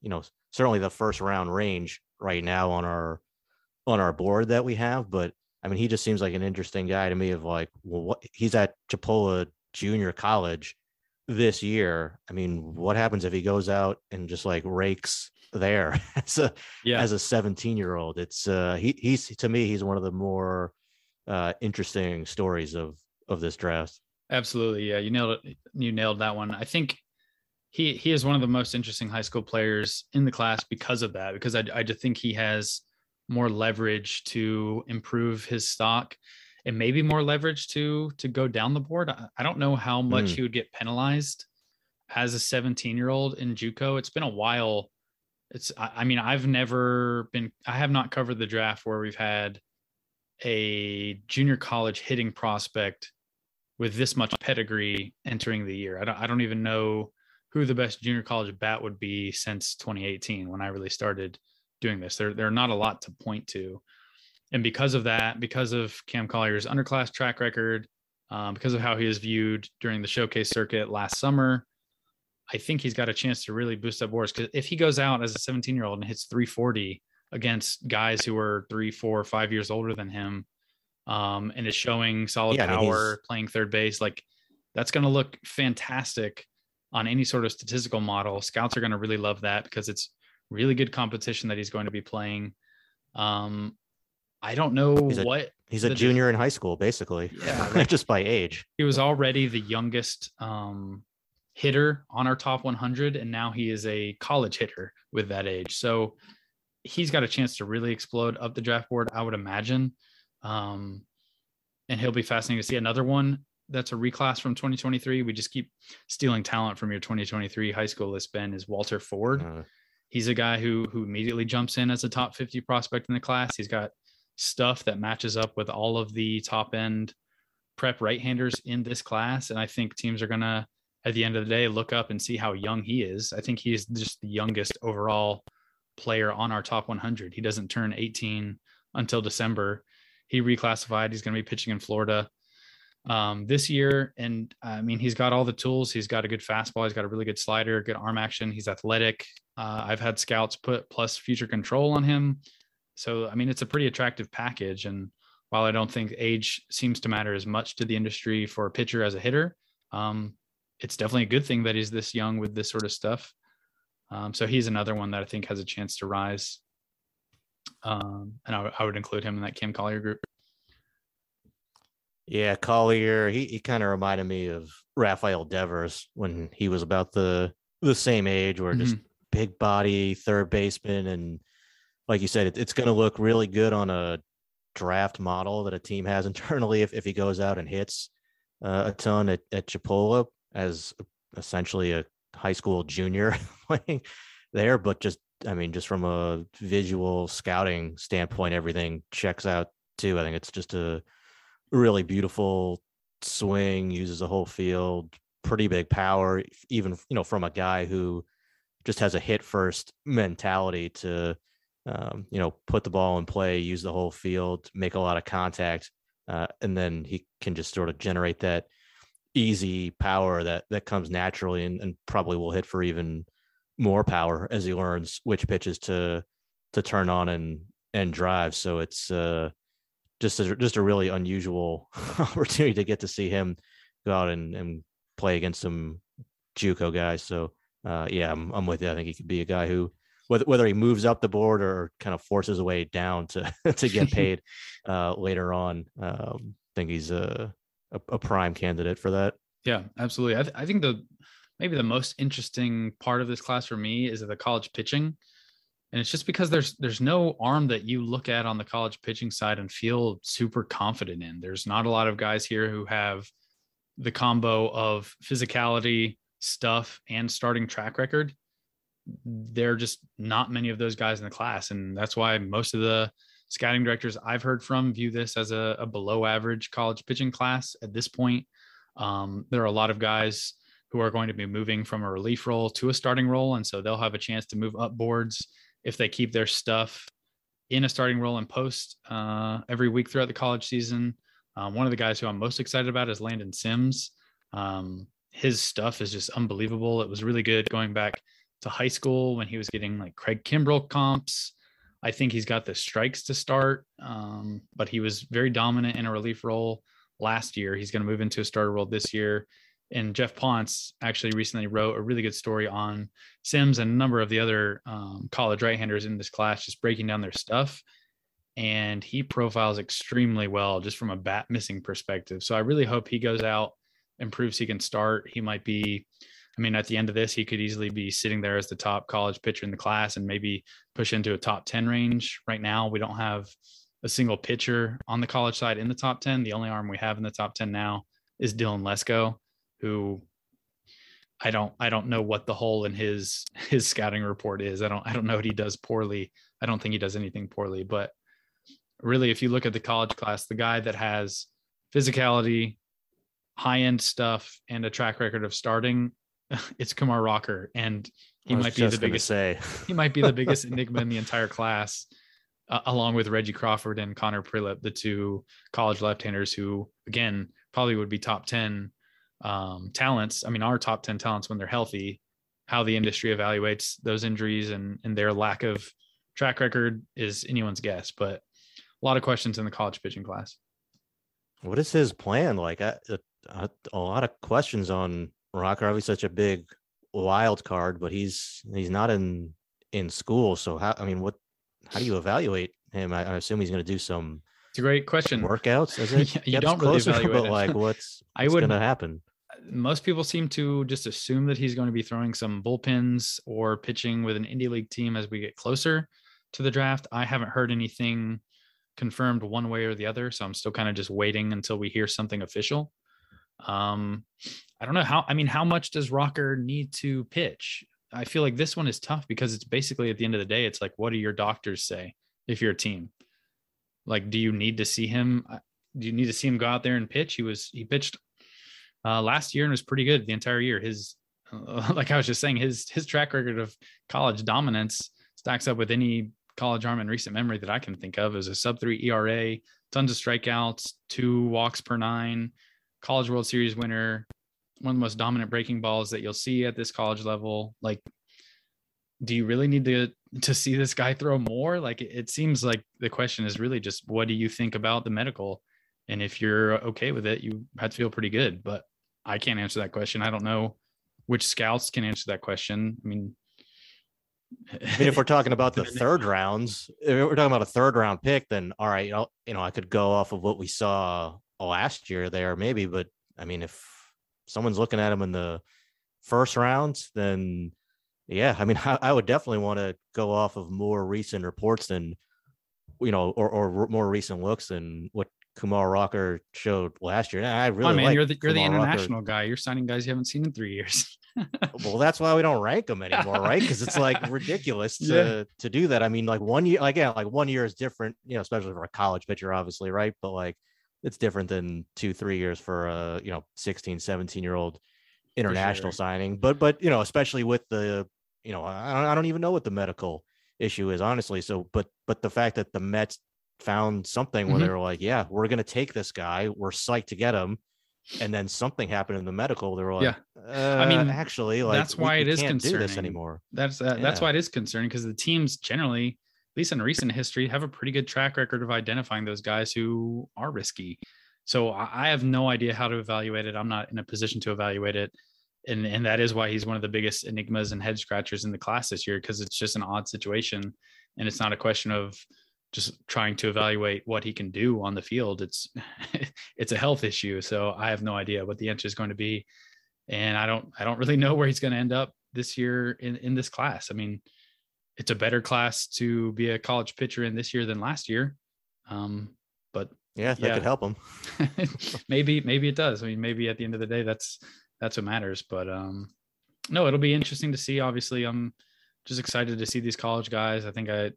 certainly the first round range right now on our board that we have. But he just seems like an interesting guy to me of like, he's at Chipola Junior College this year. What happens if he goes out and just like rakes there as a 17-year-old? It's he's, to me, he's one of the more interesting stories of this draft. Absolutely. Yeah. You nailed that one. I think he is one of the most interesting high school players in the class because of that, because I just think he has more leverage to improve his stock and maybe more leverage to go down the board. I don't know how much he would get penalized as a 17-year-old in JUCO. It's been a while. I have not covered the draft where we've had a junior college hitting prospect with this much pedigree entering the year. I don't even know who the best junior college bat would be since 2018 when I really started doing this. There are not a lot to point to. And because of that, because of Cam Collier's underclass track record, because of how he was viewed during the showcase circuit last summer, I think he's got a chance to really boost up boards, because if he goes out as a 17-year-old and hits 340 against guys who are 3, 4, 5 years older than him, and is showing solid power, playing third base, like that's going to look fantastic on any sort of statistical model. Scouts are going to really love that because it's really good competition that he's going to be playing. I don't know he's a junior in high school, basically. Yeah, right. Just by age. He was already the youngest hitter on our top 100, and now he is a college hitter with that age. So he's got a chance to really explode up the draft board, I would imagine. And he'll be fascinating to see. Another one that's a reclass from 2023. We just keep stealing talent from your 2023 high school list, Ben, is Walter Ford. He's a guy who immediately jumps in as a top 50 prospect in the class. He's got stuff that matches up with all of the top end prep right-handers in this class. And I think teams are going to, at the end of the day, look up and see how young he is. I think he is just the youngest overall player on our top 100. He doesn't turn 18 until December. He reclassified. He's going to be pitching in Florida this year. And he's got all the tools. He's got a good fastball. He's got a really good slider, good arm action. He's athletic. I've had scouts put plus future control on him. So, it's a pretty attractive package. And while I don't think age seems to matter as much to the industry for a pitcher as a hitter, it's definitely a good thing that he's this young with this sort of stuff. So he's another one that I think has a chance to rise. And I would include him in that Cam Collier group. Yeah, Collier, he kind of reminded me of Raphael Devers when he was about the same age, or just big body third baseman. And like you said, it's going to look really good on a draft model that a team has internally if he goes out and hits a ton at Chipola as essentially a high school junior playing there. But just from a visual scouting standpoint, everything checks out too. I think it's just a really beautiful swing, uses the whole field, pretty big power, even, from a guy who just has a hit first mentality to, put the ball in play, use the whole field, make a lot of contact. And then he can just sort of generate that easy power that comes naturally and probably will hit for even more power as he learns which pitches to turn on and drive. So it's just a really unusual opportunity to get to see him go out and play against some JUCO guys. So yeah, I'm with you. I think he could be a guy who, whether he moves up the board or kind of forces a way down to get paid later on, I think he's a prime candidate for that. Yeah, absolutely. I think maybe the most interesting part of this class for me is the college pitching. And it's just because there's no arm that you look at on the college pitching side and feel super confident in. There's not a lot of guys here who have the combo of physicality, stuff, and starting track record. There are just not many of those guys in the class. And that's why most of the scouting directors I've heard from view this as a below average college pitching class at this point. There are a lot of guys who are going to be moving from a relief role to a starting role. And so they'll have a chance to move up boards if they keep their stuff in a starting role and post every week throughout the college season. One of the guys who I'm most excited about is Landon Sims. His stuff is just unbelievable. It was really good going back to high school when he was getting like Craig Kimbrell comps. I think he's got the strikes to start, but he was very dominant in a relief role last year. He's going to move into a starter role this year. And Jeff Ponce actually recently wrote a really good story on Sims and a number of the other college right-handers in this class, just breaking down their stuff. And he profiles extremely well just from a bat missing perspective. So I really hope he goes out and proves he can start. He might be, at the end of this, he could easily be sitting there as the top college pitcher in the class and maybe push into a top 10 range. Right now, we don't have a single pitcher on the college side in the top 10. The only arm we have in the top 10 now is Dylan Lesko, who I don't know what the hole in his scouting report is. I don't know what he does poorly. I don't think he does anything poorly, but really, if you look at the college class, the guy that has physicality, high-end stuff, and a track record of starting, it's Kumar Rocker. And he might be the biggest enigma in the entire class, along with Reggie Crawford and Connor Prilip, the two college left-handers who, again, probably would be top 10 talents. Our top 10 talents when they're healthy. How the industry evaluates those injuries and their lack of track record is anyone's guess, but a lot of questions in the college pitching class. What is his plan? Like a lot of questions on Rocker. Obviously such a big wild card, but he's not in school. So how do you evaluate him? I assume he's going to do some. It's a great question. Workouts. Is it? You don't really evaluate it. Like what's going to happen? Most people seem to just assume that he's going to be throwing some bullpens or pitching with an indie league team as we get closer to the draft. I haven't heard anything confirmed one way or the other, so I'm still kind of just waiting until we hear something official. I don't know how much does Rocker need to pitch? I feel like this one is tough because it's basically at the end of the day, it's like, what do your doctors say if you're a team? Like, do you need to see him go out there and pitch? He pitched last year and was pretty good the entire year. His like I was just saying, his track record of college dominance stacks up with any college arm in recent memory that I can think of. Is a sub-3 ERA, tons of strikeouts, 2 walks per 9, college World Series winner, one of the most dominant breaking balls that you'll see at this college level. Like, do you really need to see this guy throw more? Like, it seems like the question is really just, what do you think about the medical? And if you're okay with it, you had to feel pretty good, but I can't answer that question. I don't know which scouts can answer that question. If we're talking about a third round pick, then all right, I could go off of what we saw last year there maybe, but if someone's looking at him in the first round, then yeah, I would definitely want to go off of more recent reports than, or more recent looks than what Kumar Rocker showed last year. I really you're the international guy. You're signing guys you haven't seen in 3 years. Well, that's why we don't rank them anymore, right? Because it's like ridiculous to do that. 1 year, like 1 year is different, especially for a college pitcher, obviously, right? But like it's different than 2-3 years for a 16, 17-year-old international signing. But especially with the I don't even know what the medical issue is, honestly. So, but the fact that the Mets found something where they were like, yeah, we're gonna take this guy, we're psyched to get him, and then something happened in the medical. They were like, that's why it is concerning. That's why it is concerning, because the teams generally least in recent history, have a pretty good track record of identifying those guys who are risky. So I have no idea how to evaluate it. I'm not in a position to evaluate it. And that is why he's one of the biggest enigmas and head scratchers in the class this year, because it's just an odd situation. And it's not a question of just trying to evaluate what he can do on the field. It's a health issue. So I have no idea what the answer is going to be. And I don't really know where he's going to end up this year in this class. I mean, it's a better class to be a college pitcher in this year than last year. But that could help him. maybe it does. I mean, maybe at the end of the day, that's what matters. But no, it'll be interesting to see. Obviously, I'm just excited to see these college guys. I think I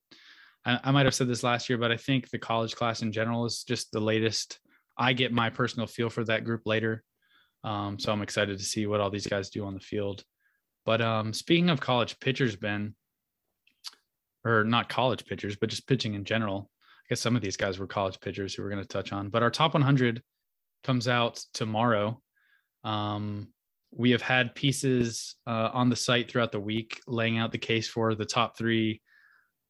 might've said this last year, but I think the college class in general is just the latest. I get my personal feel for that group later. So I'm excited to see what all these guys do on the field. But speaking of college pitchers, Ben, or not college pitchers, but just pitching in general, I guess some of these guys were college pitchers who we're going to touch on, but our top 100 comes out tomorrow. We have had pieces on the site throughout the week laying out the case for the top three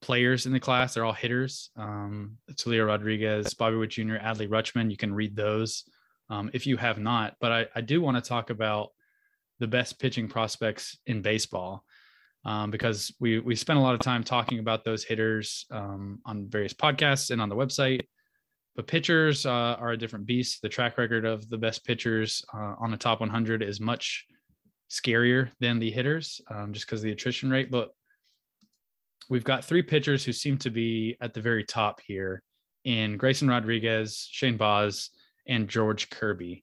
players in the class. They're all hitters. It's Leo Rodriguez, Bobby Wood Jr., Adley Rutschman. You can read those if you have not. But I do want to talk about the best pitching prospects in baseball. Because we spent a lot of time talking about those hitters on various podcasts and on the website, but pitchers are a different beast. The track record of the best pitchers on the top 100 is much scarier than the hitters, just because of the attrition rate. But we've got three pitchers who seem to be at the very top here in Grayson Rodriguez, Shane Baz, and George Kirby.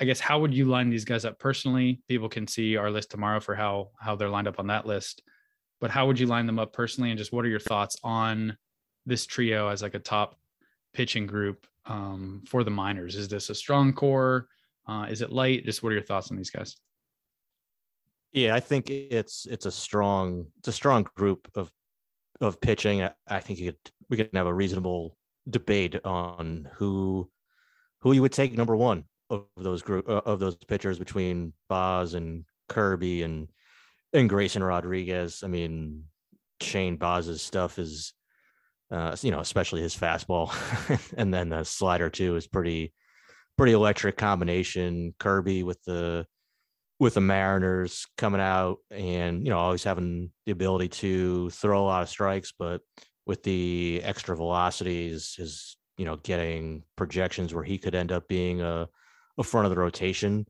I guess, how would you line these guys up personally? People can see our list tomorrow for how they're lined up on that list, but how would you line them up personally? And just what are your thoughts on this trio as like a top pitching group for the minors? Is this a strong core? Is it light? Just what are your thoughts on these guys? Yeah, I think it's a strong group of pitching. I think we could have a reasonable debate on who you would take number one of those group of those pitchers between Baz and Kirby and Grayson Rodriguez. I mean, Shane Baz's stuff is, especially his fastball and then the slider too is pretty electric combination. Kirby with the Mariners coming out and, always having the ability to throw a lot of strikes, but with the extra velocities is, getting projections where he could end up being a front of the rotation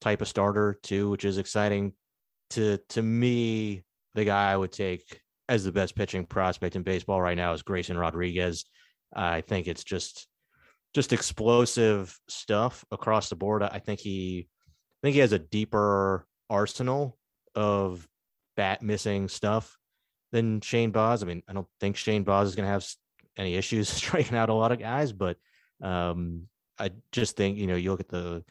type of starter too, which is exciting. To me, the guy I would take as the best pitching prospect in baseball right now is Grayson Rodriguez. I think it's just explosive stuff across the board. I think he has a deeper arsenal of bat missing stuff than Shane Baz. I mean, I don't think Shane Baz is going to have any issues striking out a lot of guys, but I just think, you look at the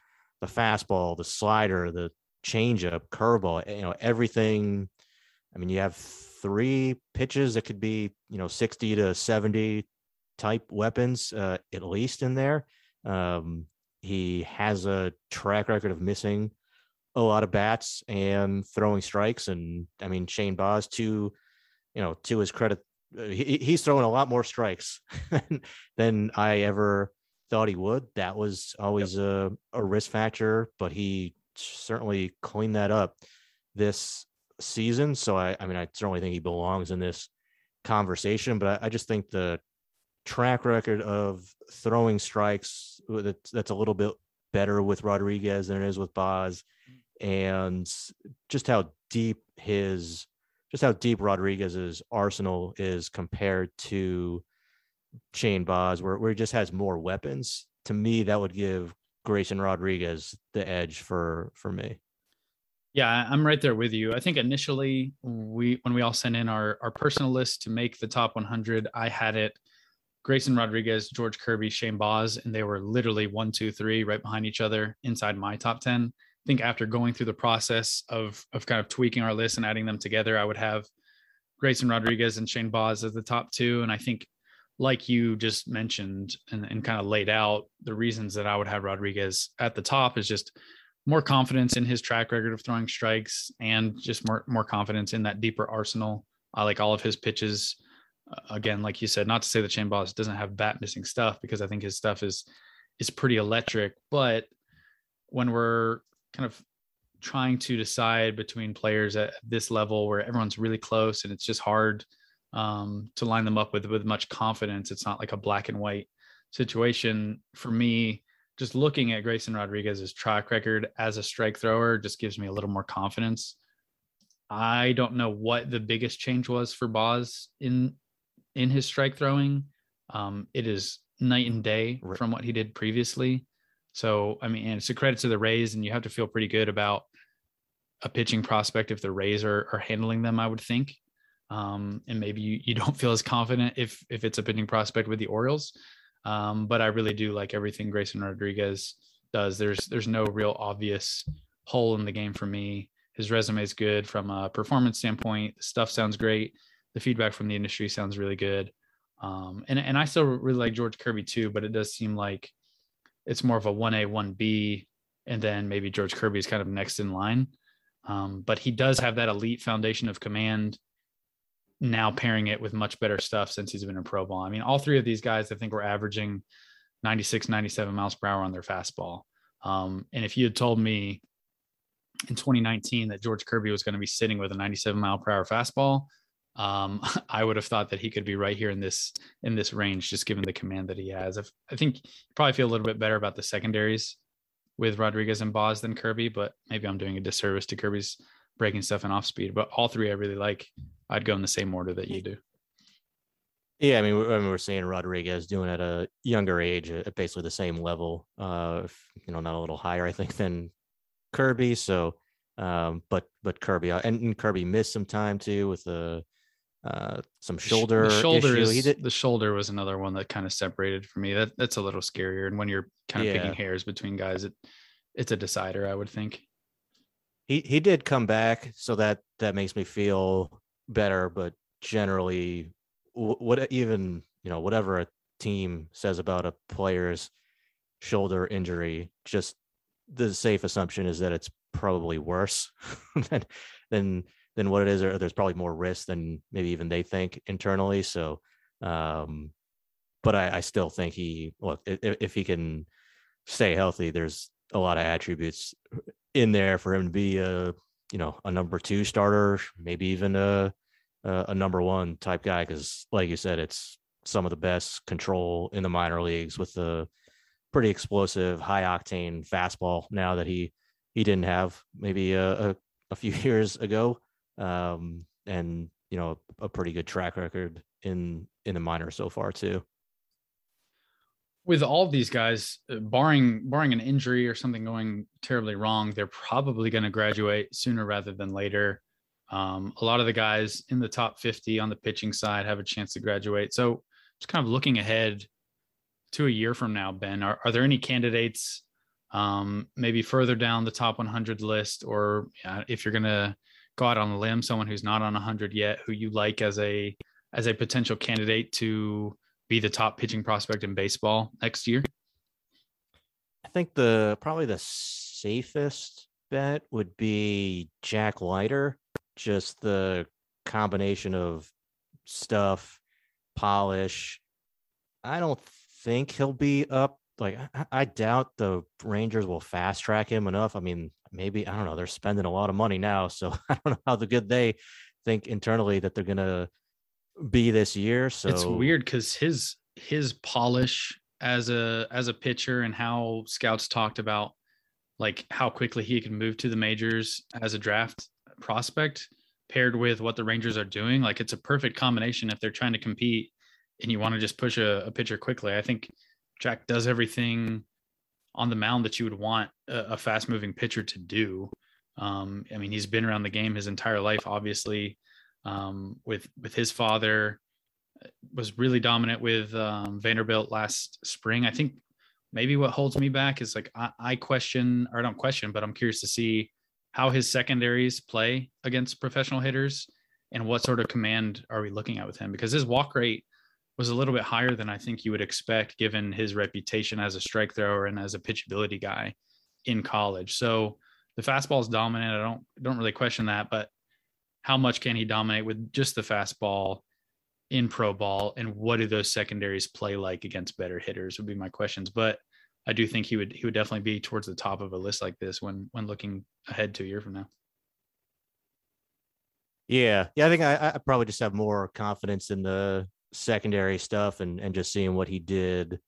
fastball, the slider, the changeup, curveball, everything. I mean, you have three pitches that could be, 60 to 70 type weapons, at least in there. He has a track record of missing a lot of bats and throwing strikes. And I mean, Shane Baz to his credit, he's throwing a lot more strikes than I ever thought he would. That was always a risk factor, but he certainly cleaned that up this season. So I certainly think he belongs in this conversation, but I just think the track record of throwing strikes that's a little bit better with Rodriguez than it is with Baz, and just how deep Rodriguez's arsenal is compared to Shane Baz, where he just has more weapons. To me, that would give Grayson Rodriguez the edge for me. Yeah, I'm right there with you. I think initially when we all sent in our personal list to make the top 100, I had it Grayson Rodriguez, George Kirby, Shane Baz, and they were literally 1, 2, 3 right behind each other inside my top 10. I think after going through the process of kind of tweaking our list and adding them together, I would have Grayson Rodriguez and Shane Baz as the top two. And I think, like you just mentioned and kind of laid out, the reasons that I would have Rodriguez at the top is just more confidence in his track record of throwing strikes and just more confidence in that deeper arsenal. I like all of his pitches again, like you said, not to say that Shane Baz doesn't have bat missing stuff, because I think his stuff is pretty electric. But when we're kind of trying to decide between players at this level where everyone's really close and it's just hard to line them up with much confidence, it's not like a black and white situation for me. Just looking at Grayson Rodriguez's track record as a strike thrower just gives me a little more confidence. I don't know what the biggest change was for Baz in his strike throwing. It is night and day from what he did previously. So, I mean, and it's a credit to the Rays, and you have to feel pretty good about a pitching prospect if the Rays are handling them, I would think. And maybe you don't feel as confident if it's a pitching prospect with the Orioles. But I really do like everything Grayson Rodriguez does. There's no real obvious hole in the game for me. His resume is good from a performance standpoint. The stuff sounds great. The feedback from the industry sounds really good. And I still really like George Kirby too, but it does seem like it's more of a 1A, 1B, and then maybe George Kirby is kind of next in line. But he does have that elite foundation of command, now pairing it with much better stuff since he's been in pro ball. I mean, all three of these guys, I think, were averaging 96, 97 miles per hour on their fastball. And if you had told me in 2019 that George Kirby was going to be sitting with a 97 mile per hour fastball, I would have thought that he could be right here in this range, just given the command that he has. I think you probably feel a little bit better about the secondaries with Rodriguez and Baz than Kirby, but maybe I'm doing a disservice to Kirby's breaking stuff and off speed, but all three I really like. I'd go in the same order that you do. Yeah, I mean, we're seeing Rodriguez doing at a younger age at basically the same level, not a little higher, I think, than Kirby. So, but Kirby and Kirby missed some time too with some shoulder issue. The shoulder was another one that kind of separated for me. That's a little scarier. And when you're kind of picking hairs between guys, it's a decider, I would think. He did come back, so that makes me feel better. But generally, whatever a team says about a player's shoulder injury, just the safe assumption is that it's probably worse than what it is, or there's probably more risk than maybe even they think internally. So, but I still think if he can stay healthy, there's a lot of attributes in there for him to be a number two starter, maybe even a number one type guy. Cause like you said, it's some of the best control in the minor leagues with the pretty explosive, high octane fastball now that he didn't have maybe a few years ago. And a pretty good track record in the minors so far too. With all these guys, barring an injury or something going terribly wrong, they're probably going to graduate sooner rather than later. A lot of the guys in the top 50 on the pitching side have a chance to graduate. So just kind of looking ahead to a year from now, Ben, are there any candidates maybe further down the top 100 list, or if you're going to go out on a limb, someone who's not on 100 yet, who you like as a potential candidate to be the top pitching prospect in baseball next year? I think probably the safest bet would be Jack Leiter. Just the combination of stuff, polish. I don't think he'll be up. Like, I doubt the Rangers will fast track him enough. I mean, maybe, I don't know. They're spending a lot of money now, so I don't know how good they think internally that they're going to be this year. So it's weird because his polish as a pitcher and how scouts talked about like how quickly he can move to the majors as a draft prospect paired with what the Rangers are doing, like it's a perfect combination if they're trying to compete and you want to just push a pitcher quickly. I think Jack does everything on the mound that you would want a fast moving pitcher to do. I mean, he's been around the game his entire life, obviously. With his father, was really dominant with Vanderbilt last spring. I think maybe what holds me back is like I don't question, but I'm curious to see how his secondaries play against professional hitters and what sort of command are we looking at with him, because his walk rate was a little bit higher than I think you would expect given his reputation as a strike thrower and as a pitchability guy in college. So the fastball is dominant. I don't really question that, but how much can he dominate with just the fastball in pro ball, and what do those secondaries play like against better hitters would be my questions. But I do think he would definitely be towards the top of a list like this when looking ahead to a year from now. Yeah. I think I probably just have more confidence in the secondary stuff and just seeing what he did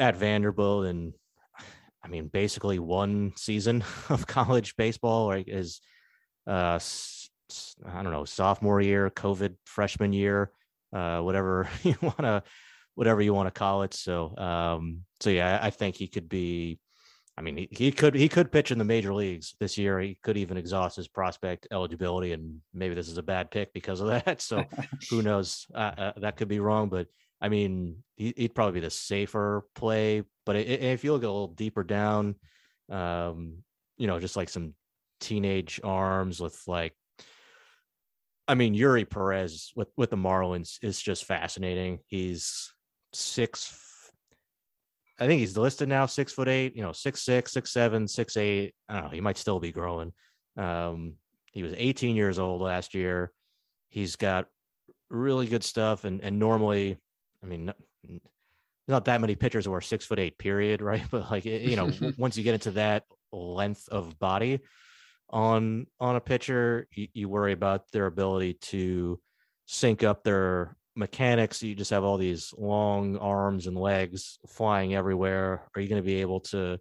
at Vanderbilt, and I mean, basically one season of college baseball, like his, I don't know, sophomore year, COVID freshman year, whatever you want to call it. So yeah, I think he could be, I mean, he could pitch in the major leagues this year. He could even exhaust his prospect eligibility, and maybe this is a bad pick because of that. So who knows? That could be wrong, but I mean, he'd probably be the safer play. But if you look a little deeper down, just like some teenage arms with like, I mean, Yuri Perez with the Marlins is just fascinating. He's 6, I think he's listed now, 6'8", 6'6", 6'7", 6'8". I don't know, he might still be growing. He was 18 years old last year. He's got really good stuff, and normally, I mean, not that many pitchers who are 6'8", period, right? But like, once you get into that length of body on a pitcher, you worry about their ability to sync up their mechanics. You just have all these long arms and legs flying everywhere. Are you going to be able to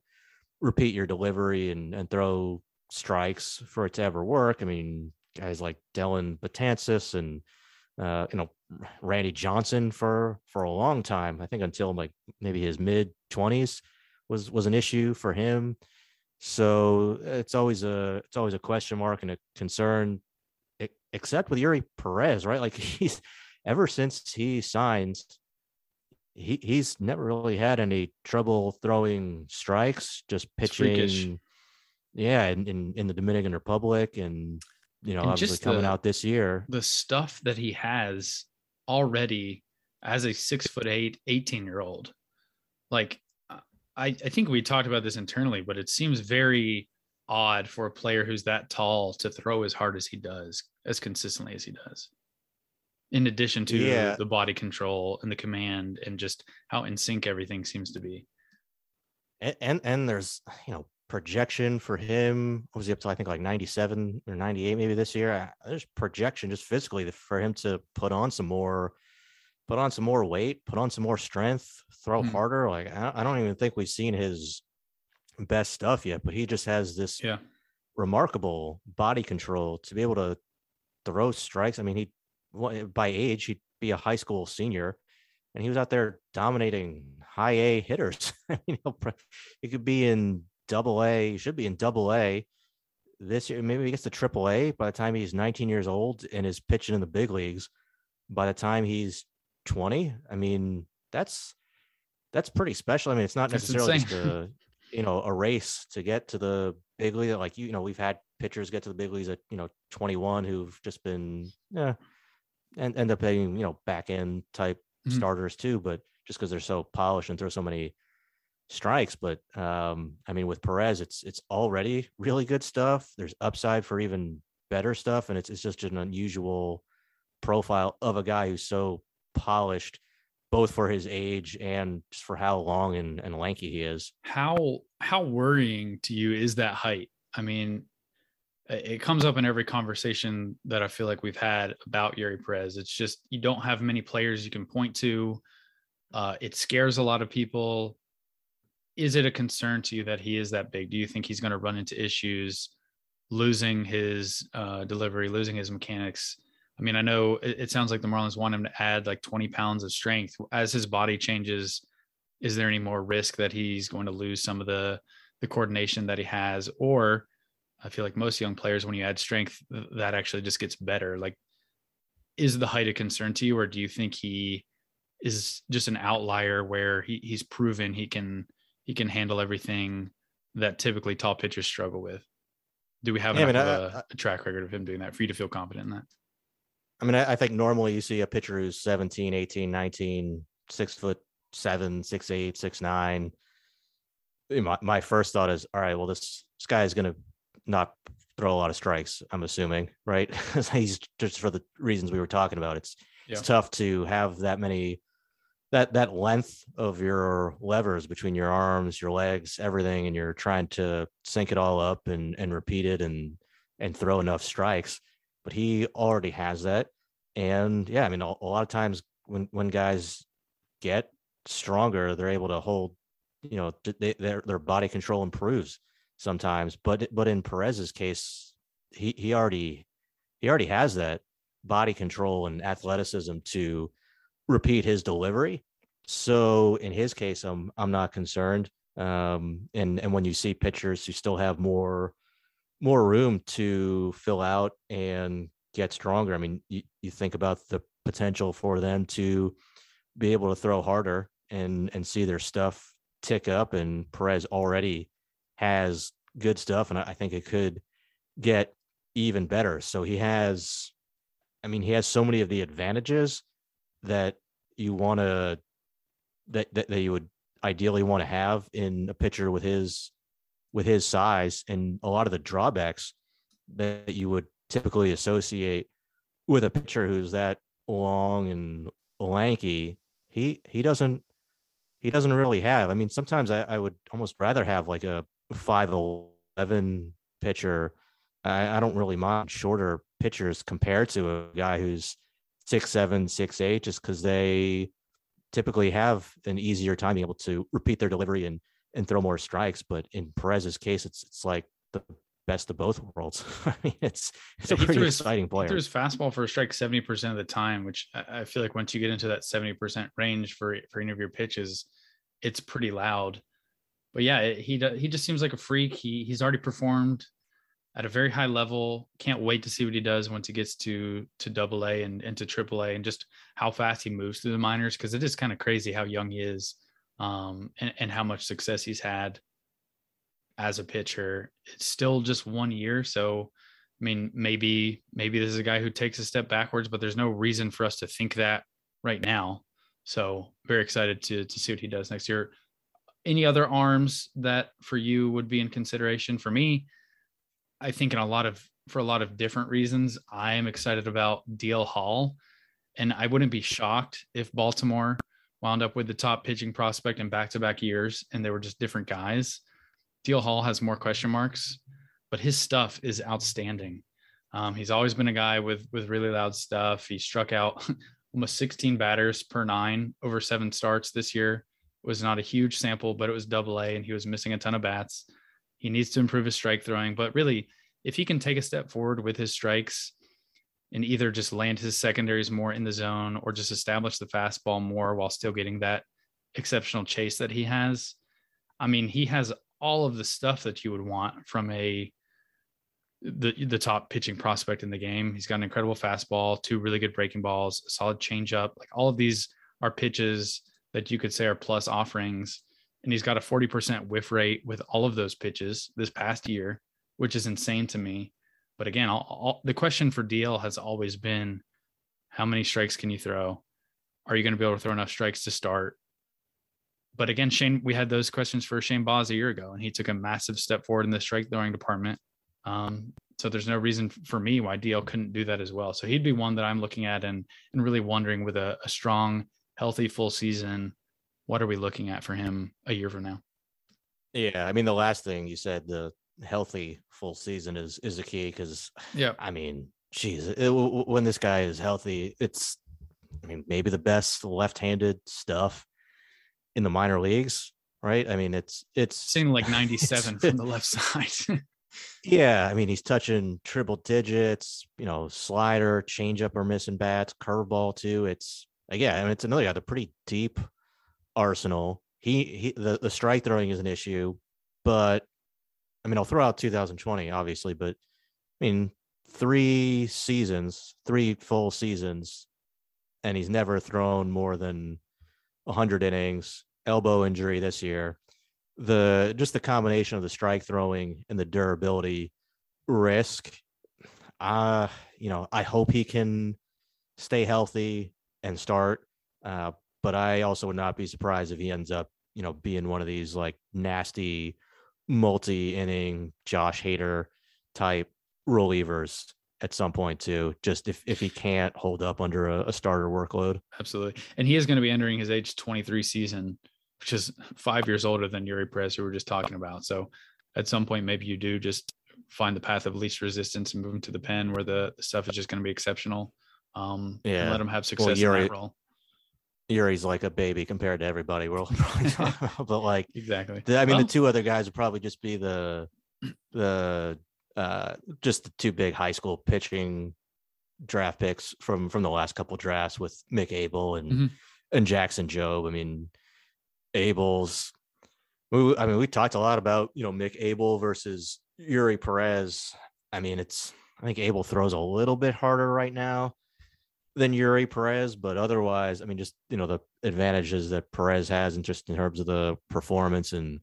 repeat your delivery and throw strikes for it to ever work? I mean, guys like Dellin Betances and Randy Johnson for a long time, I think until like maybe his mid 20s was an issue for him. So it's always a question mark and a concern, except with Yuri Perez, right? Like he's, ever since he signed, he's never really had any trouble throwing strikes, just pitching. Freakish. Yeah. In the Dominican Republic, and, obviously just coming out this year, the stuff that he has already as a 6'8", 18-year-old, like, I think we talked about this internally, but it seems very odd for a player who's that tall to throw as hard as he does, as consistently as he does, in addition to the body control and the command and just how in sync everything seems to be. And there's, projection for him. What was he up to? I think like 97 or 98 maybe this year. There's projection just physically for him to put on some more weight, put on some more strength, throw harder. Like, I don't even think we've seen his best stuff yet, but he just has this remarkable body control to be able to throw strikes. I mean, by age, he'd be a high school senior, and he was out there dominating high A hitters. He could be in AA. He should be in AA this year. Maybe he gets to AAA by the time he's 19 years old and is pitching in the big leagues by the time he's 20. I mean, that's pretty special. I mean, it's not necessarily just a race to get to the big league. Like, we've had pitchers get to the big leagues at 21 who've just been and end up being back end type starters too, but just because they're so polished and throw so many strikes. But I mean, with Perez, it's already really good stuff. There's upside for even better stuff, and it's just an unusual profile of a guy who's so polished, both for his age and just for how long and lanky he is. How worrying to you is that height? I mean, it comes up in every conversation that I feel like we've had about Yuri Perez. It's just, you don't have many players you can point to. It scares a lot of people. Is it a concern to you that he is that big? Do you think he's going to run into issues losing his delivery, losing his mechanics? I mean, I know it sounds like the Marlins want him to add like 20 pounds of strength as his body changes. Is there any more risk that he's going to lose some of the coordination that he has? Or I feel like most young players, when you add strength, that actually just gets better. Like, is the height a concern to you, or do you think he is just an outlier where he's proven he can handle everything that typically tall pitchers struggle with? Do we have a track record of him doing that for you to feel confident in that? I mean, I think normally you see a pitcher who's 17, 18, 19, 6'7", 6'8", 6'9". My first thought is, all right, well, this guy is going to not throw a lot of strikes, I'm assuming, right? He's just, for the reasons we were talking about, it's Yeah. It's tough to have that many, that length of your levers between your arms, your legs, everything, and you're trying to sync it all up and repeat it and throw enough strikes. But he already has that. And yeah, I mean, a lot of times when guys get stronger, they're able to hold, you know, their body control improves sometimes, but in Perez's case, he already has that body control and athleticism to repeat his delivery. So in his case, I'm not concerned. And when you see pitchers who still have more room to fill out and get stronger, I mean, you think about the potential for them to be able to throw harder and see their stuff tick up, and Perez already has good stuff, and I think it could get even better. So he has so many of the advantages that you want to, that you would ideally want to have in a pitcher with his size, and a lot of the drawbacks that you would typically associate with a pitcher who's that long and lanky. He doesn't really have. I mean, sometimes I would almost rather have like a 5'11" pitcher. I don't really mind shorter pitchers compared to a guy who's 6'7", 6'8", just because they typically have an easier time being able to repeat their delivery and throw more strikes. But in Perez's case, it's like the best of both worlds. I mean, it's a pretty exciting player. He threw his fastball for a strike 70% of the time, which I feel like once you get into that 70% range for any of your pitches, it's pretty loud. But yeah, he just seems like a freak. He's already performed at a very high level. Can't wait to see what he does once he gets to AA and to AAA, and just how fast he moves through the minors, because it is kind of crazy how young he is, and how much success he's had as a pitcher. It's still just 1 year. So, I mean, maybe this is a guy who takes a step backwards, but there's no reason for us to think that right now. So very excited to see what he does next year. Any other arms that for you would be in consideration? For me, I think for a lot of different reasons, I am excited about DL Hall, and I wouldn't be shocked if Baltimore wound up with the top pitching prospect in back-to-back years, and they were just different guys. DL Hall has more question marks, but his stuff is outstanding. He's always been a guy with really loud stuff. He struck out almost 16 batters per nine over 7 starts this year. It was not a huge sample, but it was AA, and he was missing a ton of bats. He needs to improve his strike throwing, but really, if he can take a step forward with his strikes and either just land his secondaries more in the zone or just establish the fastball more while still getting that exceptional chase that he has. I mean, he has all of the stuff that you would want from the top pitching prospect in the game. He's got an incredible fastball, 2 really good breaking balls, a solid changeup. Like, all of these are pitches that you could say are plus offerings. And he's got a 40% whiff rate with all of those pitches this past year, which is insane to me. But again, the question for DL has always been, how many strikes can you throw? Are you going to be able to throw enough strikes to start? But again, we had those questions for Shane Baz a year ago, and he took a massive step forward in the strike throwing department. So there's no reason for me why DL couldn't do that as well. So he'd be one that I'm looking at and really wondering, with a strong, healthy full season, what are we looking at for him a year from now? Yeah, I mean, the last thing you said, the healthy full season is the key, because, yeah, I mean, geez, when this guy is healthy, it's, I mean, maybe the best left-handed stuff in the minor leagues, right? I mean, it's seemed like 97 from the left side. Yeah, I mean, he's touching triple digits, you know, slider, changeup are missing bats, curveball too. It's, yeah, I mean, it's another guy, the pretty deep arsenal. The strike throwing is an issue, but I mean, I'll throw out 2020 obviously, but I mean, 3 full seasons, and he's never thrown more than 100 innings. Elbow injury this year. The combination of the strike throwing and the durability risk, you know, I hope he can stay healthy and start, but I also would not be surprised if he ends up, you know, being one of these like nasty multi-inning Josh Hader type relievers at some point too, just if he can't hold up under a starter workload. Absolutely. And he is going to be entering his age 23 season, which is 5 years older than Yuri Perez, who we were just talking about. So at some point, maybe you do just find the path of least resistance and move him to the pen where the stuff is just going to be exceptional. And let him have success in that role. Yuri's like a baby compared to everybody. We're probably talking about, but like, exactly. The two other guys would probably just be the two big high school pitching draft picks from the last couple drafts with Mick Abel and Jackson Jobe. I mean, we talked a lot about, Mick Abel versus Yuri Perez. I mean, I think Abel throws a little bit harder right now than Yuri Perez, but otherwise, I mean, just, the advantages that Perez has and just in terms of the performance and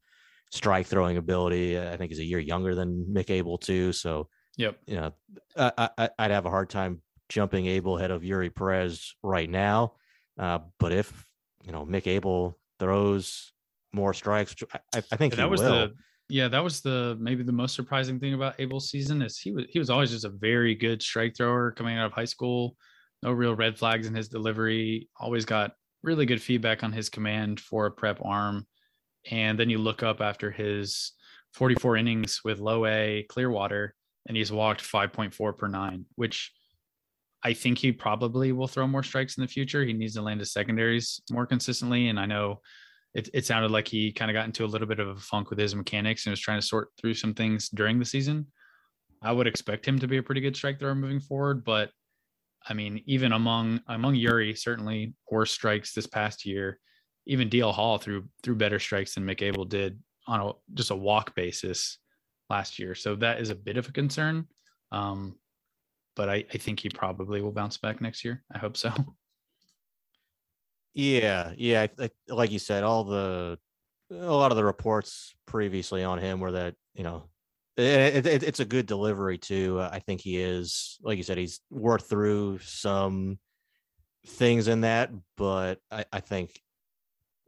strike throwing ability, I think he's a year younger than Mick Abel too. So, yep. I'd have a hard time jumping Abel ahead of Yuri Perez right now. But if, Mick Abel throws more strikes, I think that was maybe the most surprising thing about Abel's season is he was always just a very good strike thrower coming out of high school. No real red flags in his delivery. Always got really good feedback on his command for a prep arm. And then you look up after his 44 innings with low A Clearwater, and he's walked 5.4 per nine, which I think he probably will throw more strikes in the future. He needs to land his secondaries more consistently. And I know it sounded like he kind of got into a little bit of a funk with his mechanics and was trying to sort through some things during the season. I would expect him to be a pretty good strike thrower moving forward, but I mean, even among Yuri, certainly worse strikes this past year. Even DL Hall threw better strikes than Mick Abel did on just a walk basis last year. So that is a bit of a concern. But I think he probably will bounce back next year. I hope so. Yeah. Like you said, a lot of the reports previously on him were that, it's a good delivery too. I think he is, like you said, he's worked through some things in that, but I think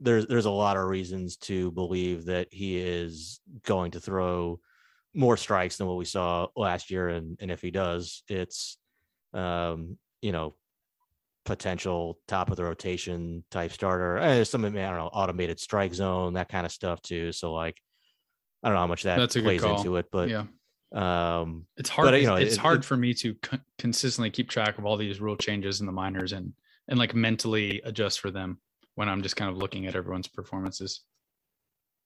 there's a lot of reasons to believe that he is going to throw more strikes than what we saw last year. And if he does, it's, potential top of the rotation type starter. There's some, automated strike zone, that kind of stuff too. So like, I don't know how much that plays into it, but yeah, it's hard. But, it's hard for me to consistently keep track of all these rule changes in the minors and like mentally adjust for them when I'm just kind of looking at everyone's performances.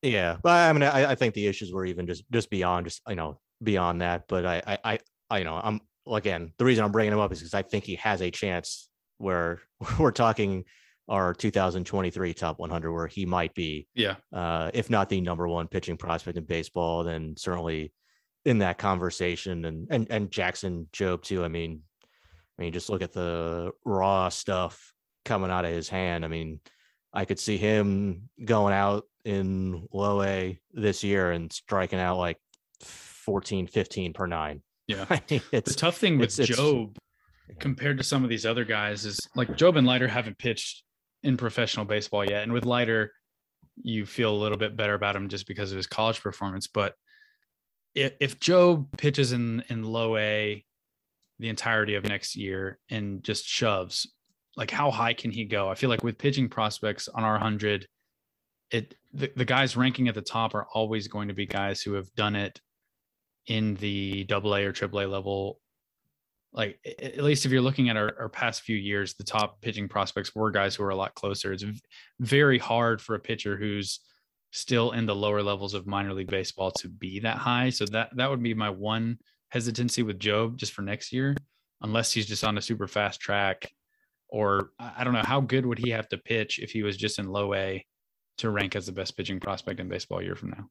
Yeah. But I mean, I think the issues were even just beyond beyond that. But I'm again, the reason I'm bringing him up is because I think he has a chance where we're talking our 2023 top 100, where he might be, if not the number one pitching prospect in baseball, then certainly in that conversation. And Jackson Jobe too. I mean, just look at the raw stuff coming out of his hand. I mean, I could see him going out in low A this year and striking out like 14, 15 per nine. Yeah. I mean, the tough thing with Jobe compared to some of these other guys is like Jobe and Leiter haven't pitched in professional baseball yet. And with Leiter, you feel a little bit better about him just because of his college performance. But if Jobe pitches in low A the entirety of next year and just shoves, like how high can he go? I feel like with pitching prospects on our 100, the guys ranking at the top are always going to be guys who have done it in the AA or AAA level. Like, at least if you're looking at our past few years, the top pitching prospects were guys who were a lot closer. It's very hard for a pitcher who's still in the lower levels of minor league baseball to be that high. So that would be my one hesitancy with Jobe just for next year, unless he's just on a super fast track. Or I don't know, how good would he have to pitch if he was just in low A to rank as the best pitching prospect in baseball a year from now?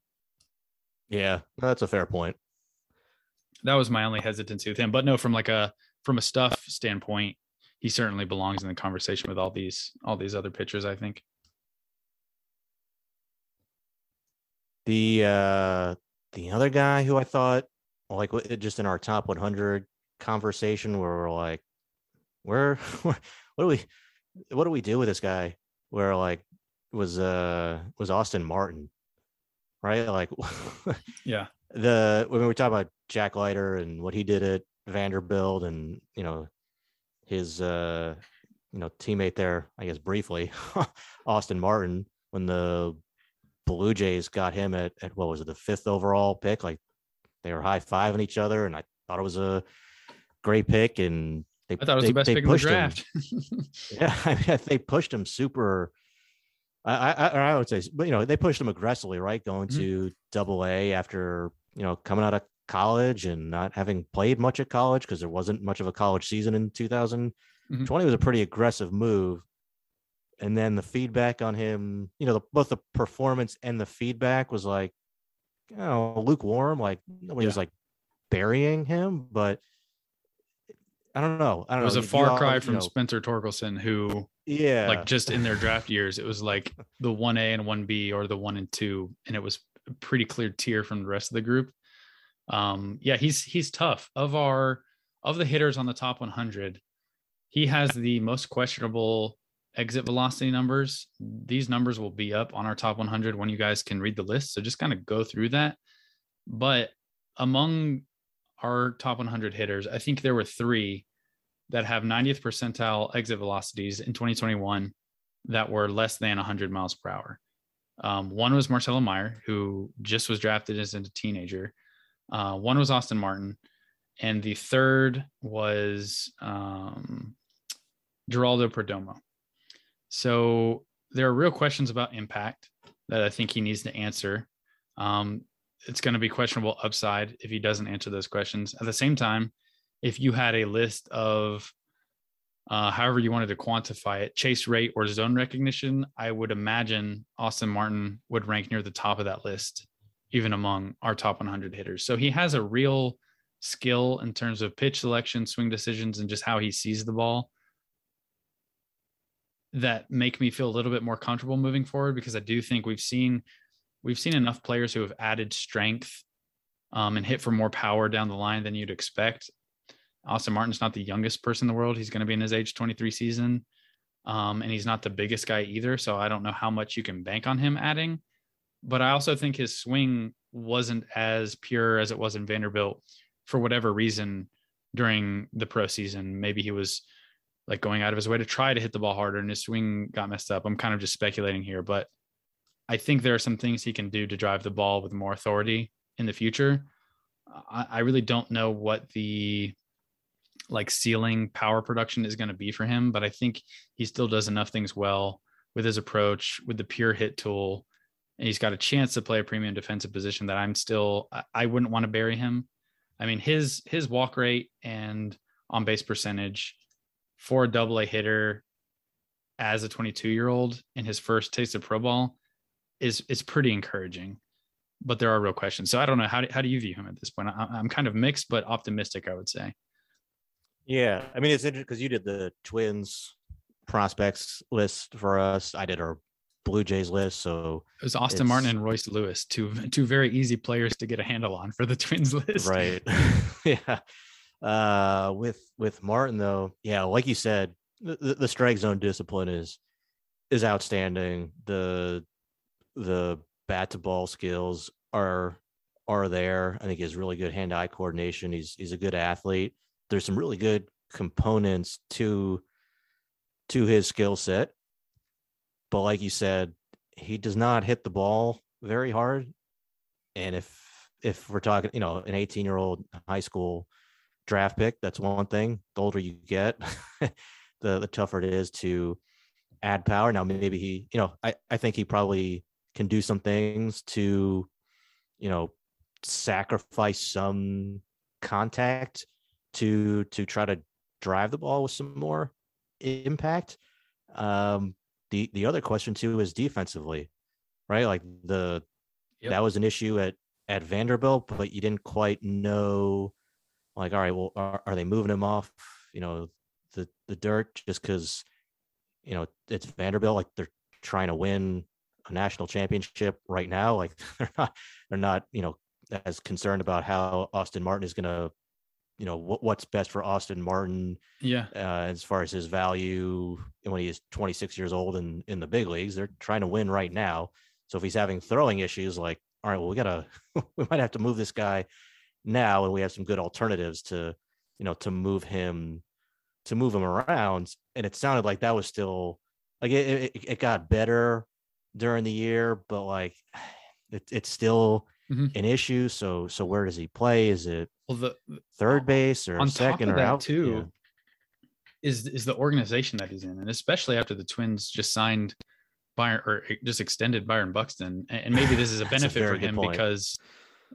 Yeah, that's a fair point. That was my only hesitancy with him, but no, from a stuff standpoint, he certainly belongs in the conversation with all these other pitchers, I think. The other guy who I thought, like, just in our top 100 conversation, where we're like, what do we do with this guy? Where like was Austin Martin, right? Like, yeah. When we were talking about Jack Leiter and what he did at Vanderbilt and, you know, his, you know, teammate there, I guess briefly, Austin Martin, when the Blue Jays got him at what was it, the 5th overall pick, like they were high-fiving each other, and I thought it was a great pick, and I thought it was the best pick in the draft. Yeah, I mean, they pushed him super. I would say, but you know, they pushed him aggressively, right? Going to AA after, you know, coming out of college and not having played much at college because there wasn't much of a college season in 2020. It was a pretty aggressive move. And then the feedback on him, you know, both the performance and the feedback was like, you know, lukewarm. Like nobody was like burying him, but I don't know. It was a far cry from Spencer Torkelson, who, like just in their draft years, it was like the 1A and 1B or the 1 and 2, and it was a pretty clear tier from the rest of the group. Yeah, he's tough. Of the hitters on the top 100, he has the most questionable exit velocity numbers. These numbers will be up on our top 100 when you guys can read the list. So just kind of go through that. But among our top 100 hitters, I think there were 3 that have 90th percentile exit velocities in 2021 that were less than 100 miles per hour. One was Marcelo Meyer, who just was drafted as a teenager. One was Austin Martin. And the third was Geraldo Perdomo. So there are real questions about impact that I think he needs to answer. It's going to be questionable upside if he doesn't answer those questions. At the same time, if you had a list of however you wanted to quantify it, chase rate or zone recognition, I would imagine Austin Martin would rank near the top of that list, even among our top 100 hitters. So he has a real skill in terms of pitch selection, swing decisions, and just how he sees the ball that make me feel a little bit more comfortable moving forward, because I do think we've seen enough players who have added strength and hit for more power down the line than you'd expect. Austin Martin's not the youngest person in the world. He's going to be in his age 23 season, and he's not the biggest guy either. So I don't know how much you can bank on him adding, but I also think his swing wasn't as pure as it was in Vanderbilt for whatever reason during the pro season. Maybe he was like going out of his way to try to hit the ball harder and his swing got messed up. I'm kind of just speculating here, but I think there are some things he can do to drive the ball with more authority in the future. I really don't know what the like ceiling power production is going to be for him, but I think he still does enough things well with his approach, with the pure hit tool. And he's got a chance to play a premium defensive position that I wouldn't want to bury him. I mean, his walk rate and on base percentage for a AA hitter as a 22-year-old in his first taste of pro ball is pretty encouraging, but there are real questions. So I don't know. How do you view him at this point? I'm kind of mixed, but optimistic, I would say. Yeah. I mean, it's interesting because you did the Twins prospects list for us. I did our Blue Jays list. So it was Austin Martin and Royce Lewis, two very easy players to get a handle on for the Twins list. Right. Yeah. With Martin though, yeah, like you said, the strike zone discipline is outstanding. The bat to ball skills are there. I think he has really good hand eye coordination. He's a good athlete. There's some really good components to his skill set, but like you said, he does not hit the ball very hard. And if we're talking, you know, an 18-year-old high school draft pick, that's one thing. The older you get, the tougher it is to add power. Now maybe he, you know, I think he probably can do some things to, you know, sacrifice some contact to try to drive the ball with some more impact. The other question too is defensively, right? Like that was an issue at Vanderbilt, but you didn't quite know, like, all right, well, are they moving him off, you know, the dirt just because, you know, it's Vanderbilt, like they're trying to win a national championship right now. Like they're not, you know, as concerned about how Austin Martin is going to, you know, what's best for Austin Martin. Yeah. As far as his value when he is 26 years old and in the big leagues, they're trying to win right now. So if he's having throwing issues, like, all right, well, we might have to move this guy now. And we have some good alternatives to you know, to move him around. And it sounded like that was still like it got better during the year, but like it's still an issue. So where does he play? Is it third base or second or out too? Yeah. Is the organization that he's in, and especially after the Twins just signed Byron, or just extended Byron Buxton, and maybe this is a benefit for him because,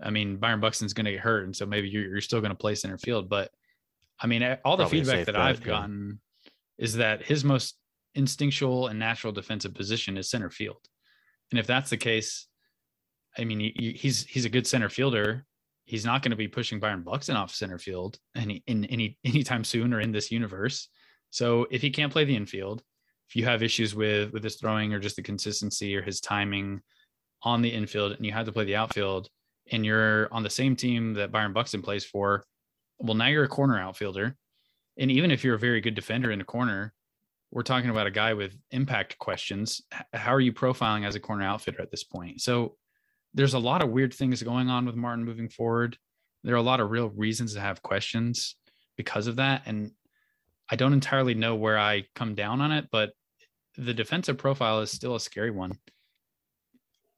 I mean, Byron Buxton's going to get hurt, and so maybe you're still going to play center field. But I mean, all the feedback that I've gotten is that his most instinctual and natural defensive position is center field, and if that's the case, I mean, he's a good center fielder. He's not going to be pushing Byron Buxton off center field anytime soon or in this universe. So if he can't play the infield, if you have issues with his throwing or just the consistency or his timing on the infield, and you have to play the outfield, and you're on the same team that Byron Buxton plays for, well, now you're a corner outfielder. And even if you're a very good defender in a corner, we're talking about a guy with impact questions. How are you profiling as a corner outfielder at this point? So there's a lot of weird things going on with Martin moving forward. There are a lot of real reasons to have questions because of that. And I don't entirely know where I come down on it, but the defensive profile is still a scary one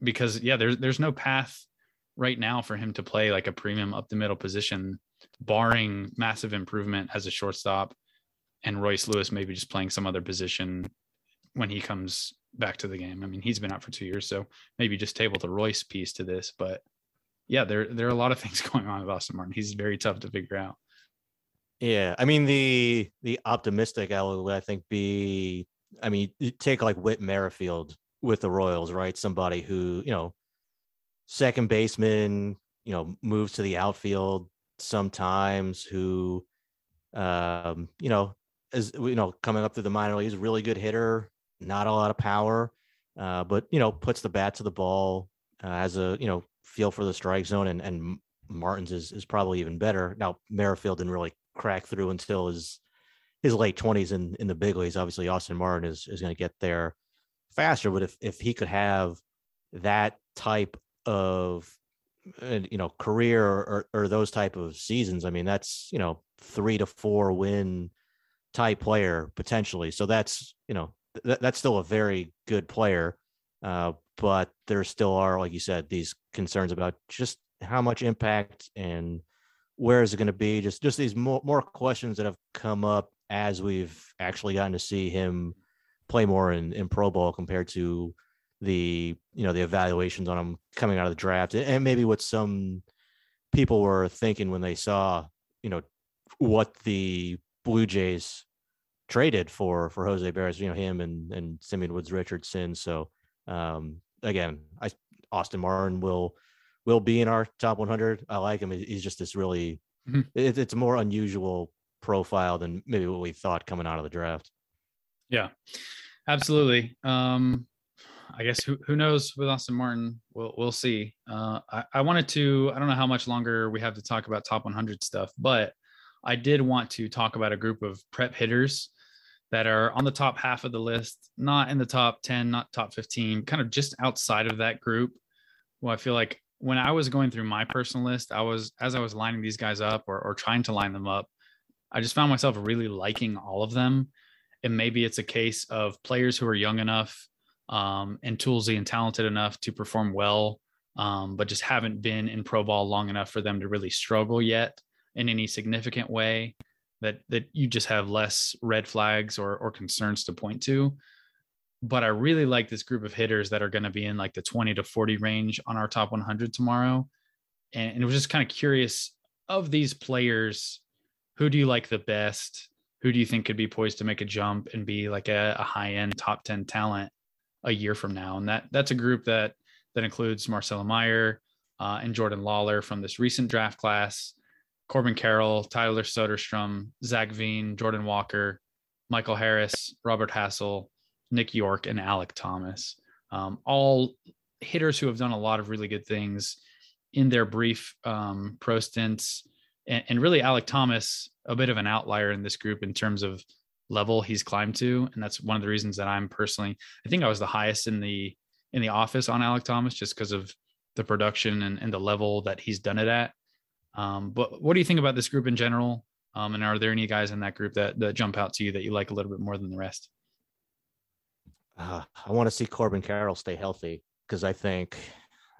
because there's no path right now for him to play like a premium up the middle position, barring massive improvement as a shortstop and Royce Lewis maybe just playing some other position when he comes back to the game. I mean, he's been out for 2 years, so maybe just table the Royce piece to this, but yeah, there are a lot of things going on with Austin Martin. He's very tough to figure out. Yeah, I mean, the optimistic outlook would, I think, be, I mean, you take like Whit Merrifield with the Royals, right? Somebody who, you know, second baseman, you know, moves to the outfield sometimes, who, you know, is, you know, coming up through the minor leagues, really good hitter, not a lot of power, but, you know, puts the bat to the ball, has a, you know, feel for the strike zone, and Martin's is probably even better. Now, Merrifield didn't really crack through until his late 20s in the big leagues. Obviously, Austin Martin is going to get there faster, but if he could have that type of, you know, career or those type of seasons, I mean, that's, you know, 3 to 4 win type player potentially. So that's, you know, that's still a very good player, but there still are, like you said, these concerns about just how much impact and where is it going to be? Just these more questions that have come up as we've actually gotten to see him play more in Pro Bowl compared to the, you know, the evaluations on him coming out of the draft, and maybe what some people were thinking when they saw, you know, what the Blue Jays traded for Jose Barrios, you know, him and Simeon Woods Richardson. So again, Austin Martin will be in our top 100. I like him. He's just this really, it's a more unusual profile than maybe what we thought coming out of the draft. Yeah, absolutely. I guess who knows with Austin Martin, we'll see. I don't know how much longer we have to talk about top 100 stuff, but I did want to talk about a group of prep hitters that are on the top half of the list, not in the top 10, not top 15, kind of just outside of that group. Well, I feel like when I was going through my personal list, as I was lining these guys up or trying to line them up, I just found myself really liking all of them. And maybe it's a case of players who are young enough and toolsy and talented enough to perform well, but just haven't been in pro ball long enough for them to really struggle yet in any significant way, that you just have less red flags or concerns to point to. But I really like this group of hitters that are going to be in like the 20 to 40 range on our top 100 tomorrow. And it was just kind of curious, of these players, who do you like the best? Who do you think could be poised to make a jump and be like a high end top 10 talent a year from now? And that's a group that includes Marcelo Meyer and Jordan Lawler from this recent draft class, Corbin Carroll, Tyler Soderstrom, Zach Veen, Jordan Walker, Michael Harris, Robert Hassel, Nick York, and Alec Thomas. All hitters who have done a lot of really good things in their brief pro stints. And really, Alec Thomas, a bit of an outlier in this group in terms of level he's climbed to. And that's one of the reasons that I'm personally, I think I was the highest in the office on Alec Thomas, just because of the production and the level that he's done it at. But what do you think about this group in general? And are there any guys in that group that jump out to you that you like a little bit more than the rest? I want to see Corbin Carroll stay healthy, because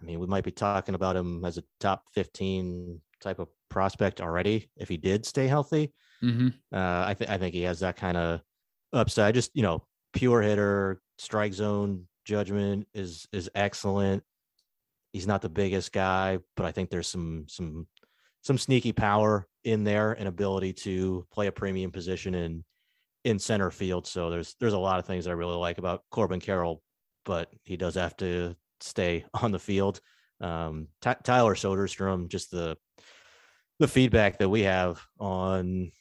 we might be talking about him as a top 15 type of prospect already if he did stay healthy. Mm-hmm. I think he has that kind of upside. Just, pure hitter, strike zone judgment is excellent. He's not the biggest guy, but I think there's some sneaky power in there and ability to play a premium position in center field. So there's a lot of things I really like about Corbin Carroll, but he does have to stay on the field. Tyler Soderstrom, just the feedback that we have on,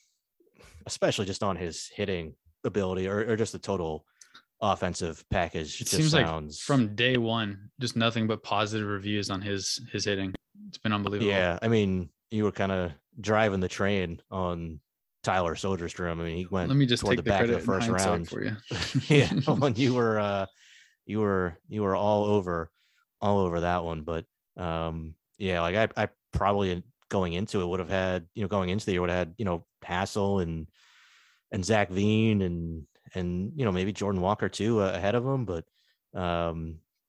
especially just on his hitting ability or just the total offensive package. It seems like from day one, just nothing but positive reviews on his hitting. It's been unbelievable. Yeah. You were kind of driving the train on Tyler Soderstrom. He went toward the back of the first round for you. Yeah. When you were all over that one. But I probably going into the year would have had Hassel and Zach Veen and maybe Jordan Walker too ahead of him. But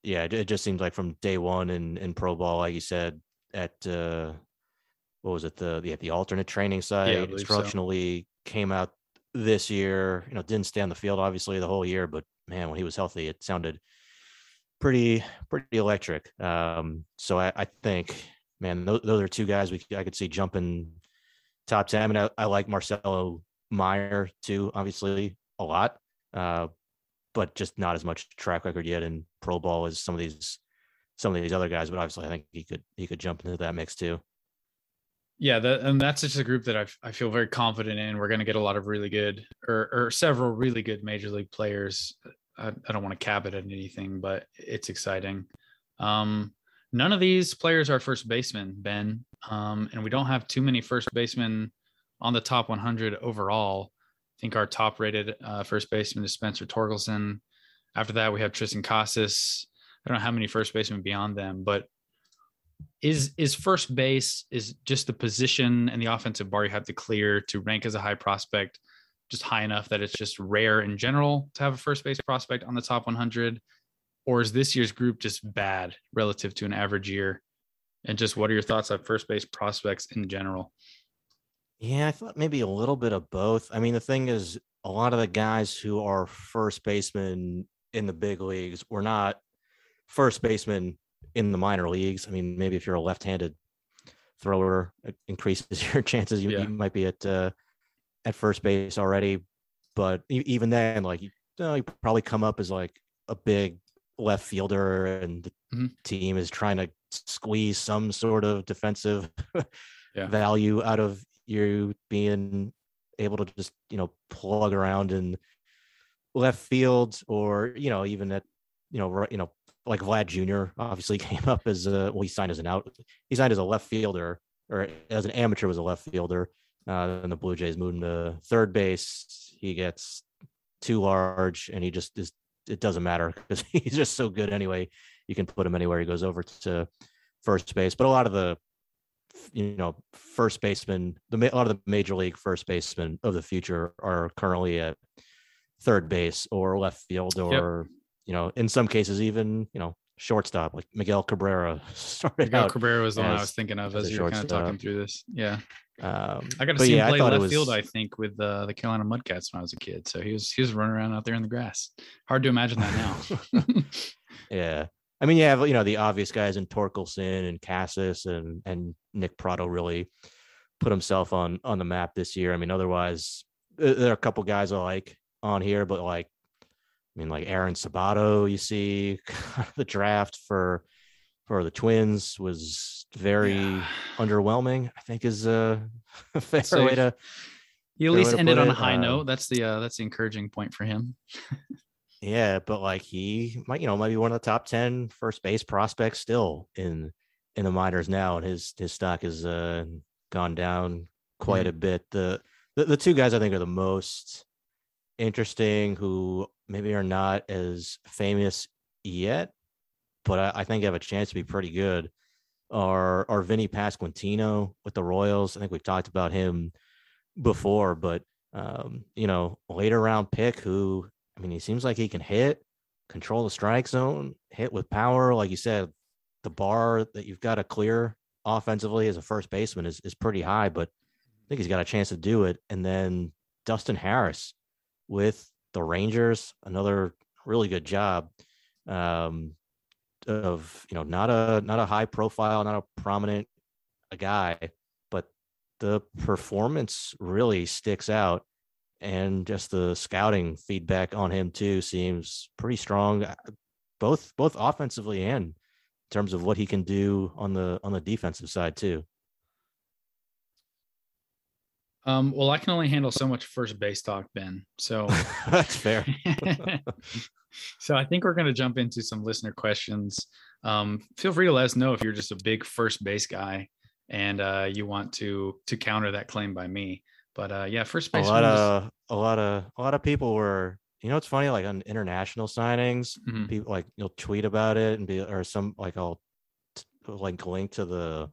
it just seems like from day one in pro ball, like you said, at the alternate training side, instructional league, came out this year, didn't stay on the field obviously the whole year, but man, when he was healthy, it sounded pretty electric. So I think, man, those are two guys I could see jumping top 10. I like Marcelo Meyer too, obviously a lot, but just not as much track record yet in pro ball as some of these other guys. But obviously I think he could jump into that mix too. Yeah, and that's just a group that I feel very confident in. We're going to get a lot of really good or several really good major league players. I don't want to cap it at anything, but it's exciting. None of these players are first basemen, Ben, and we don't have too many first basemen on the top 100 overall. I think our top-rated first baseman is Spencer Torkelson. After that, we have Tristan Casas. I don't know how many first basemen beyond them, but is first base is just the position and the offensive bar you have to clear to rank as a high prospect, just high enough that it's just rare in general to have a first base prospect on the top 100, or is this year's group just bad relative to an average year? And just what are your thoughts on first base prospects in general? Yeah, I thought maybe a little bit of both. The thing is, a lot of the guys who are first basemen in the big leagues were not first basemen in the minor leagues. Maybe if you're a left-handed thrower, it increases your chances. You might be at first base already, but even then, you probably come up as like a big left fielder, and the team is trying to squeeze some sort of defensive value out of you being able to just plug around in left field, or even at like Vlad Jr. obviously came up as he signed as a left fielder, or as an amateur was a left fielder. Then the Blue Jays moved him to third base. He gets too large and he just is, it doesn't matter because he's just so good anyway. You can put him anywhere. He goes over to first base, but a lot of the, first basemen, a lot of the major league first basemen of the future are currently at third base or left field or, in some cases, even, shortstop, like Miguel Cabrera started out. Miguel Cabrera was the one I was thinking of as you were kind of talking through this. Yeah. I got to see him play left field, I think, with the Carolina Mudcats when I was a kid. So he was running around out there in the grass. Hard to imagine that now. Yeah. You have, the obvious guys in Torkelson and Cassis and Nick Prado really put himself on the map this year. Otherwise, there are a couple guys I like on here, but like Aaron Sabato, you see the draft for the Twins was very underwhelming, I think is a fair way to. You at least ended on a high note. That's the encouraging point for him. Yeah. But he might, might be one of the top 10 first base prospects still in the minors now. And his stock has gone down quite a bit. The two guys I think are the most interesting who maybe are not as famous yet, but I think have a chance to be pretty good are Vinny Pasquantino with the Royals. I think we've talked about him before, but later round pick who, I mean, he seems like he can hit, control the strike zone, hit with power. Like you said, the bar that you've got to clear offensively as a first baseman is pretty high, but I think he's got a chance to do it. And then Dustin Harris with the Rangers, another really good job not a high profile, not a prominent guy, but the performance really sticks out. And just the scouting feedback on him too seems pretty strong, both offensively and in terms of what he can do on the defensive side too. Well, I can only handle so much first base talk, Ben. So that's fair. So I think we're going to jump into some listener questions. Feel free to let us know if you're just a big first base guy and you want to counter that claim by me. But first base. A lot of people were. You know, it's funny. Like on international signings, mm-hmm. people like you'll tweet about it and I'll link to the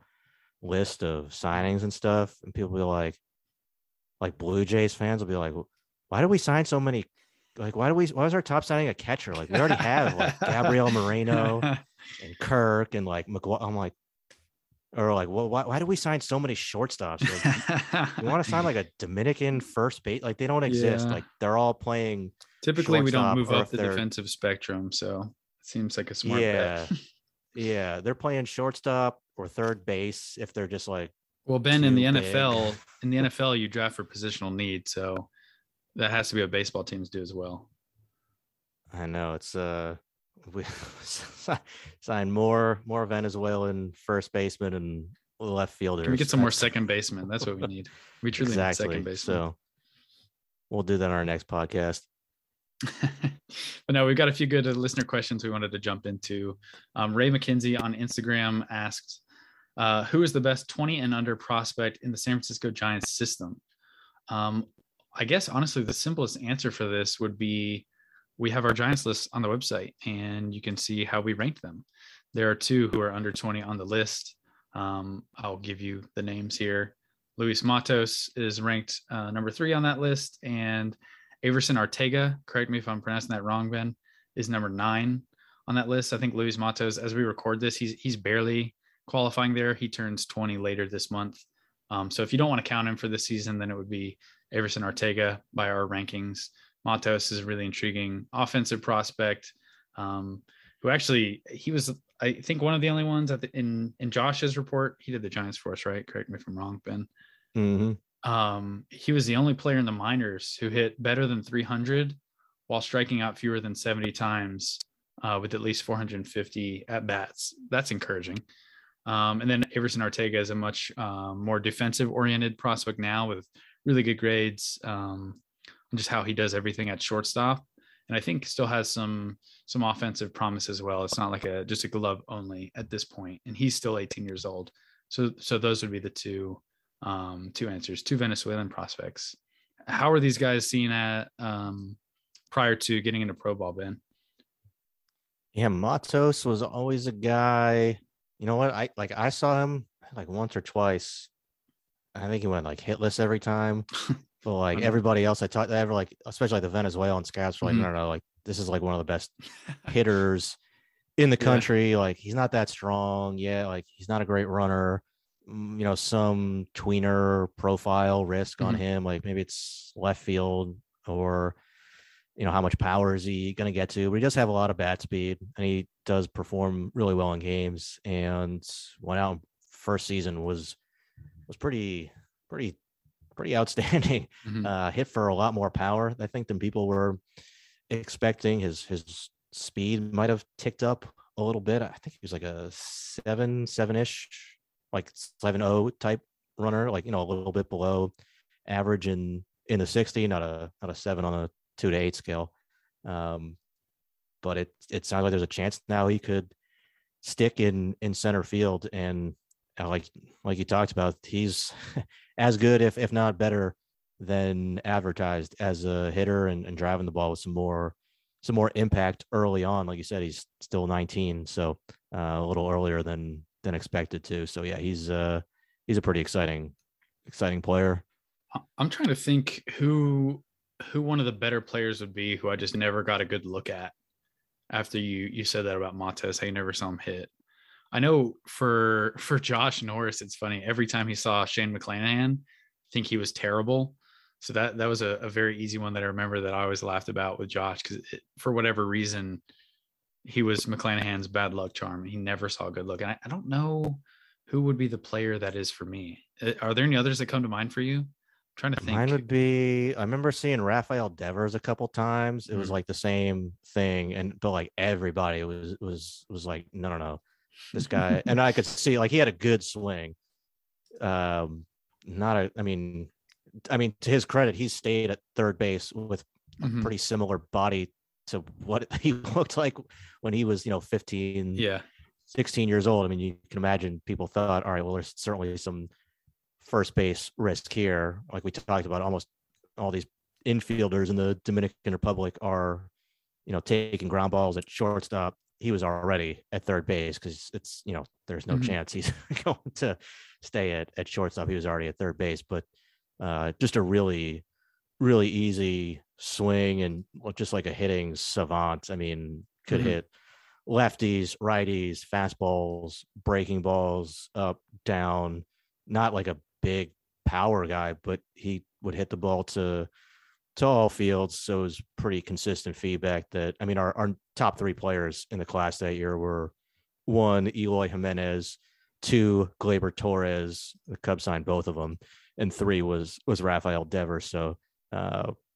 list of signings and stuff, and people will be like Blue Jays fans will be like, why do we sign so many? Like, why was our top signing a catcher? Like, we already have like Gabriel Moreno and Kirk and like McGuire. I'm like. Or like, well, why do we sign so many shortstops? Like, we want to sign like a Dominican first base. Like they don't exist. Yeah. Like they're all playing. Typically we don't move up the defensive spectrum. So it seems like a smart bet. Yeah. They're playing shortstop or third base if they're just like, well, Ben, in the NFL, you draft for positional need. So that has to be what baseball teams do as well. I know it's we sign more Venezuelan first baseman and left fielders. Can we get some more second baseman? That's what we need. We truly need second baseman. So we'll do that on our next podcast. But no, we've got a few good listener questions we wanted to jump into. Ray McKenzie on Instagram asked, who is the best 20 and under prospect in the San Francisco Giants system? I guess, honestly, the simplest answer for this would be, we have our Giants list on the website and you can see how we ranked them. There are two who are under 20 on the list. I'll give you the names here. Luis Matos is ranked number 3 on that list. And Averson Ortega, correct me if I'm pronouncing that wrong, Ben, is number 9 on that list. I think Luis Matos, as we record this, he's barely qualifying there. He turns 20 later this month. So if you don't want to count him for this season, then it would be Averson Ortega by our rankings. Matos is a really intriguing offensive prospect who actually, he was, I think, one of the only ones in Josh's report. He did the Giants for us, right? Correct me if I'm wrong, Ben. Mm-hmm. He was the only player in the minors who hit better than 300 while striking out fewer than 70 times with at least 450 at-bats. That's encouraging. And then Averson Ortega is a much more defensive-oriented prospect now with really good grades. Just how he does everything at shortstop, and I think still has some offensive promise as well. It's not like just a glove only at this point, and he's still 18 years old. So those would be the two answers. Two Venezuelan prospects. How are these guys seen at prior to getting into pro ball, Ben? Yeah, Matos was always a guy. You know what? I saw him like once or twice. I think he went like hitless every time. But like everybody else I talked to, especially like the Venezuelan scouts were like, no, like this is like one of the best hitters in the country. Yeah. Like he's not that strong. Yeah. Like he's not a great runner, some tweener profile risk on him. Like maybe it's left field or, how much power is he going to get to, but he does have a lot of bat speed and he does perform really well in games and went out first season was pretty outstanding, hit for a lot more power, I think, than people were expecting. His speed might have ticked up a little bit. I think he was like a 7-ish, like 7.0 type runner, like, a little bit below average in the 60, not a 7 on a 2 to 8 scale. But it sounds like there's a chance now he could stick in center field, and like you talked about, he's as good, if not better than advertised as a hitter and driving the ball with some more impact early on. Like you said, he's still 19. So a little earlier than expected too. So yeah, he's a pretty exciting player. I'm trying to think who one of the better players would be who I just never got a good look at after you said that about Mates. I never saw him hit. I know for Josh Norris, it's funny. Every time he saw Shane McClanahan, I think he was terrible. So that was a very easy one that I remember that I always laughed about with Josh because for whatever reason, he was McClanahan's bad luck charm. He never saw a good look. And I don't know who would be the player that is for me. Are there any others that come to mind for you? I'm trying to think. Mine would be, I remember seeing Raphael Devers a couple times. It was like the same thing. But like everybody was like, no. This guy, and I could see like he had a good swing. I mean, to his credit, he stayed at third base with a pretty similar body to what he looked like when he was, 15, 16 years old. I mean, you can imagine people thought, all right, well, there's certainly some first base risk here. Like we talked about, almost all these infielders in the Dominican Republic are, taking ground balls at shortstop. He was already at third base because it's, there's no chance he's going to stay at shortstop. He was already at third base, but just a really, really easy swing and just like a hitting savant. I mean, could hit lefties, righties, fastballs, breaking balls, up, down, not like a big power guy, but he would hit the ball to all fields. So it was pretty consistent feedback that, I mean, our top three players in the class that year were 1, Eloy Jimenez, 2, Gleyber Torres, the Cubs signed both of them, and 3 was Raphael Devers. So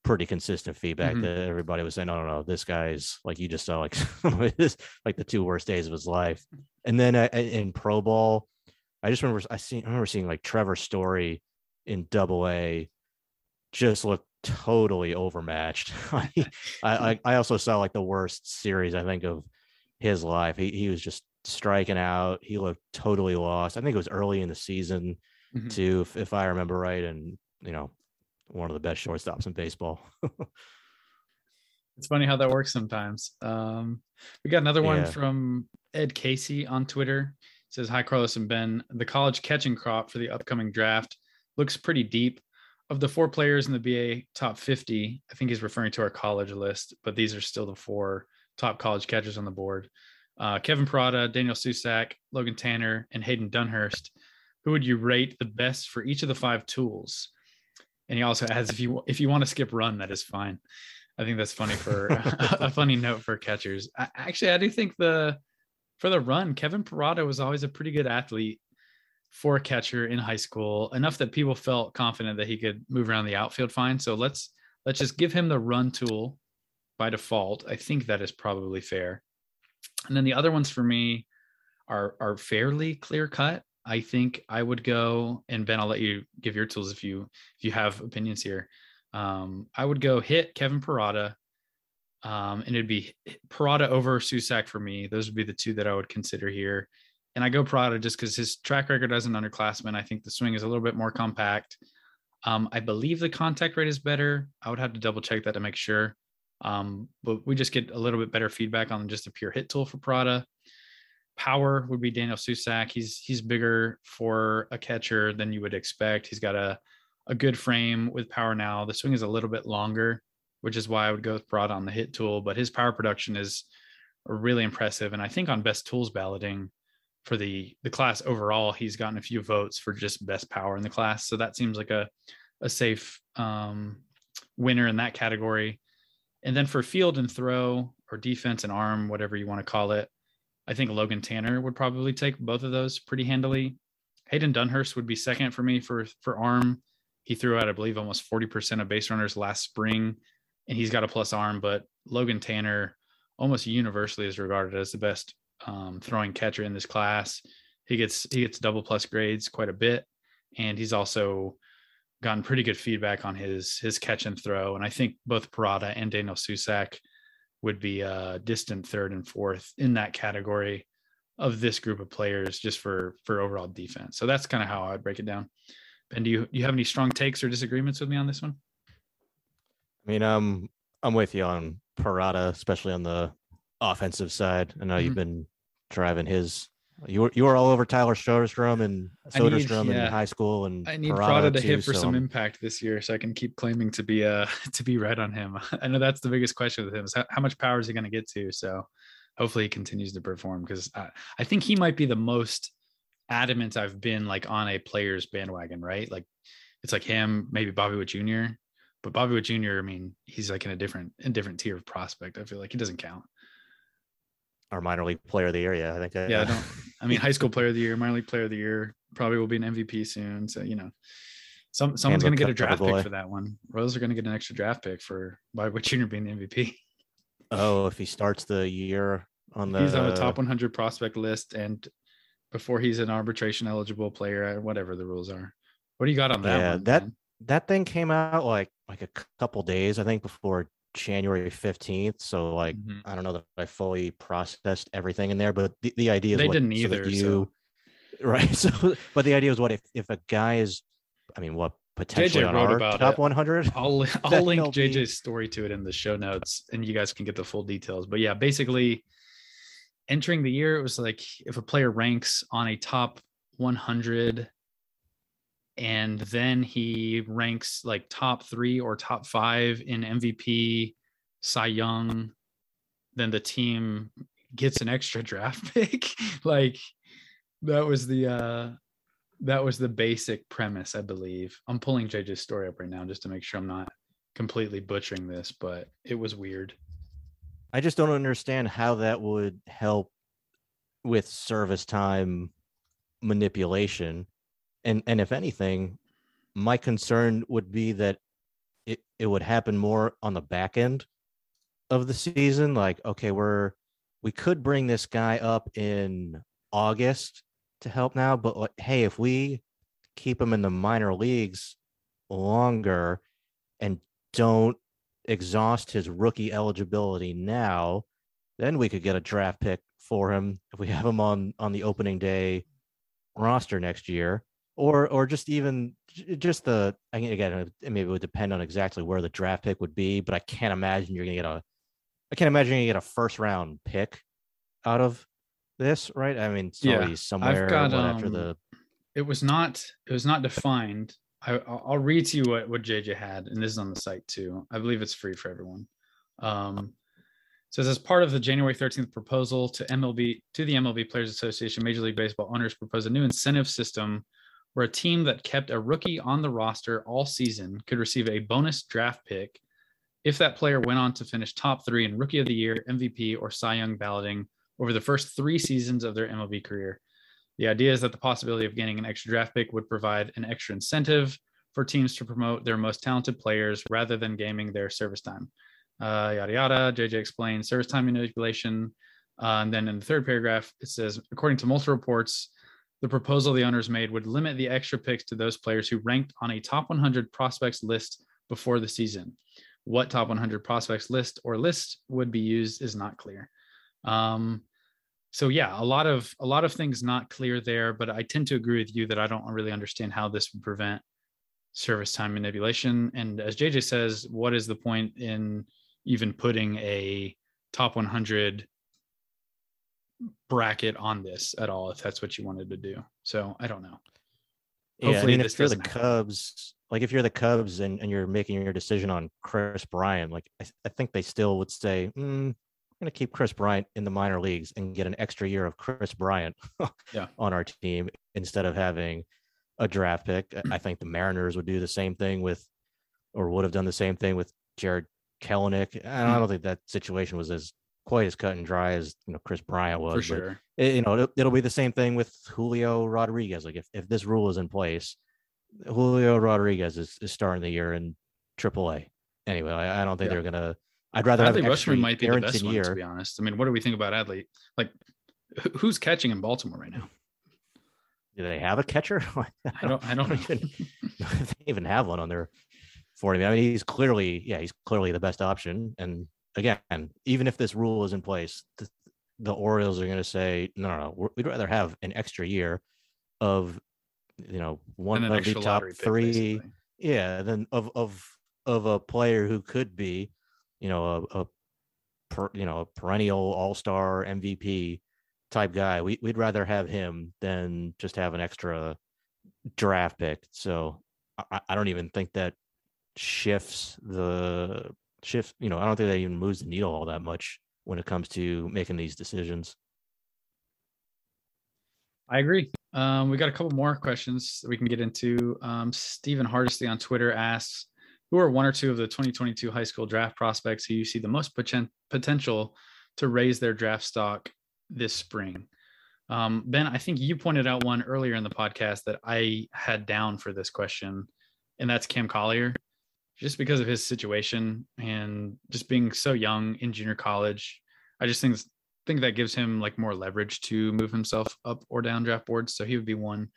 pretty consistent feedback that everybody was saying, no, this guy's like, you just saw like this, like the 2 worst days of his life. And then in pro ball, I just remember, I remember seeing like Trevor Story in AA just looked totally overmatched. I also saw like the worst series I think of his life. He was just striking out. He looked totally lost. I think it was early in the season too, if I remember right. And one of the best shortstops in baseball. It's funny how that works sometimes. We got another one from Ed Casey on Twitter. It says, hi Carlos and Ben, the college catching crop for the upcoming draft looks pretty deep. Of the 4 players in the BA top 50, I think he's referring to our college list, but these are still the 4 top college catchers on the board. Kevin Parada, Daniel Susac, Logan Tanner, and Hayden Dunhurst. Who would you rate the best for each of the 5 tools? And he also adds, if you want to skip run, that is fine. I think that's funny for a funny note for catchers. I do think for the run, Kevin Parada was always a pretty good athlete for a catcher in high school, enough that people felt confident that he could move around the outfield fine. So let's just give him the run tool by default. I think that is probably fair. And then the other ones for me are fairly clear cut. I think I would go, and Ben, I'll let you give your tools if you have opinions here. I would go hit Kevin Parada, and it'd be Parada over Susac for me. Those would be the 2 that I would consider here. And I go Parada just because his track record as an underclassman, I think the swing is a little bit more compact. I believe the contact rate is better. I would have to double check that to make sure. But we just get a little bit better feedback on just the pure hit tool for Parada. Power would be Daniel Susac. He's bigger for a catcher than you would expect. He's got a good frame with power now. The swing is a little bit longer, which is why I would go with Parada on the hit tool. But his power production is really impressive. And I think on best tools balloting, for the class overall, he's gotten a few votes for just best power in the class. So that seems like a safe winner in that category. And then for field and throw or defense and arm, whatever you want to call it, I think Logan Tanner would probably take both of those pretty handily. Hayden Dunhurst would be second for me for arm. He threw out, I believe, almost 40% of base runners last spring, and he's got a plus arm, but Logan Tanner almost universally is regarded as the best throwing catcher in this class. He gets double plus grades quite a bit, and he's also gotten pretty good feedback on his catch and throw. And I think both Parada and Daniel Susac would be a distant third and fourth in that category of this group of players just for overall defense. So that's kind of how I would break it down. Ben, do you have any strong takes or disagreements with me on this one? I mean, I'm with you on Parada, especially on the offensive side. I know you've been driving his You were all over Tyler Soderstrom and Soderstrom in high school, and I need Prada to hit for some impact this year, so I can keep claiming to be right on him. I know that's the biggest question with him is how much power is he going to get to? So hopefully he continues to perform, because I think he might be the most adamant I've been like on a player's bandwagon, right? Like it's like him, maybe Bobby Wood Jr., but Bobby Wood Jr., I mean, he's like in a different tier of prospect. I feel like he doesn't count. Our minor league player of the year. Yeah. I think. High school player of the year, minor league player of the year, probably will be an MVP soon. So, you know, someone's going to get a draft pick for that one. Royals are going to get an extra draft pick for Bobby Wood Jr. being the MVP. Oh, if he starts the year he's on the top 100 prospect list. And before he's an arbitration eligible player, whatever the rules are. What do you got on that? Yeah, one, that thing came out like a couple days, I think, before January 15th. So I don't know that I fully processed everything in there, but the idea is right. So, but the idea is what if a guy is, I mean, what potentially JJ on wrote our about top it. 100. I'll link JJ's story to it in the show notes, and you guys can get the full details. But yeah, basically, entering the year, it was like if a player ranks on a top 100. And then he ranks like top 3 or top 5 in MVP, Cy Young. Then the team gets an extra draft pick. Like that was the basic premise, I believe. I'm pulling JJ's story up right now just to make sure I'm not completely butchering this, but it was weird. I just don't understand how that would help with service time manipulation. And if anything, my concern would be that it would happen more on the back end of the season. Like, okay, we could bring this guy up in August to help now, but like, hey, if we keep him in the minor leagues longer and don't exhaust his rookie eligibility now, then we could get a draft pick for him if we have him on the opening day roster next year. Or just even just the, I mean, again, maybe it would depend on exactly where the draft pick would be, but I can't imagine you're going to get a first round pick out of this, right? I mean, yeah, somewhere after the. It was not defined. I'll read to you what JJ had, and this is on the site too. I believe it's free for everyone. So as part of the January 13th proposal to the MLB Players Association, Major League Baseball owners proposed a new incentive system where a team that kept a rookie on the roster all season could receive a bonus draft pick if that player went on to finish top 3 in Rookie of the Year, MVP, or Cy Young balloting over the first 3 seasons of their MLB career. The idea is that the possibility of gaining an extra draft pick would provide an extra incentive for teams to promote their most talented players rather than gaming their service time. Yada, yada. JJ explained service time manipulation. And then in the third paragraph, it says, according to multiple reports, the proposal the owners made would limit the extra picks to those players who ranked on a top 100 prospects list before the season. What top 100 prospects list or list would be used is not clear. So yeah, a lot of things not clear there, but I tend to agree with you that I don't really understand how this would prevent service time manipulation. And as JJ says, what is the point in even putting a top 100 bracket on this at all if that's what you wanted to do? So I don't know. Hopefully, yeah, I mean, if you're the Cubs, like if you're the Cubs and you're making your decision on Chris Bryant, like I think they still would say, we're going to keep Chris Bryant in the minor leagues and get an extra year of Chris Bryant on our team instead of having a draft pick. I think the Mariners would do the same thing with Jared Kelenic. I don't think that situation was quite as cut and dry as, you know, Chris Bryant was. For sure. It'll be the same thing with Julio Rodriguez. Like if this rule is in place, Julio Rodriguez is starting the year in AAA. Anyway, I don't think they're gonna. I'd rather Adley Rutschman might be the best one, to be honest. I mean, what do we think about Adley? Like, who's catching in Baltimore right now? Do they have a catcher? I don't even know if they even have one on their 40. I mean, he's clearly the best option. And again, even if this rule is in place, the Orioles are going to say, no, we'd rather have an extra year of, you know, one of the top 3. Pick, yeah. Then of a player who could be, you know, a perennial all-star MVP type guy. We'd rather have him than just have an extra draft pick. So I don't even think that shifts, you know, I don't think that even moves the needle all that much when it comes to making these decisions. I agree. We got a couple more questions that we can get into. Stephen Hardesty on Twitter asks, who are one or two of the 2022 high school draft prospects who you see the most potential to raise their draft stock this spring? Ben, I think you pointed out one earlier in the podcast that I had down for this question, and that's Cam Collier, just because of his situation and just being so young in junior college. I just think that gives him like more leverage to move himself up or down draft boards. So he would be one,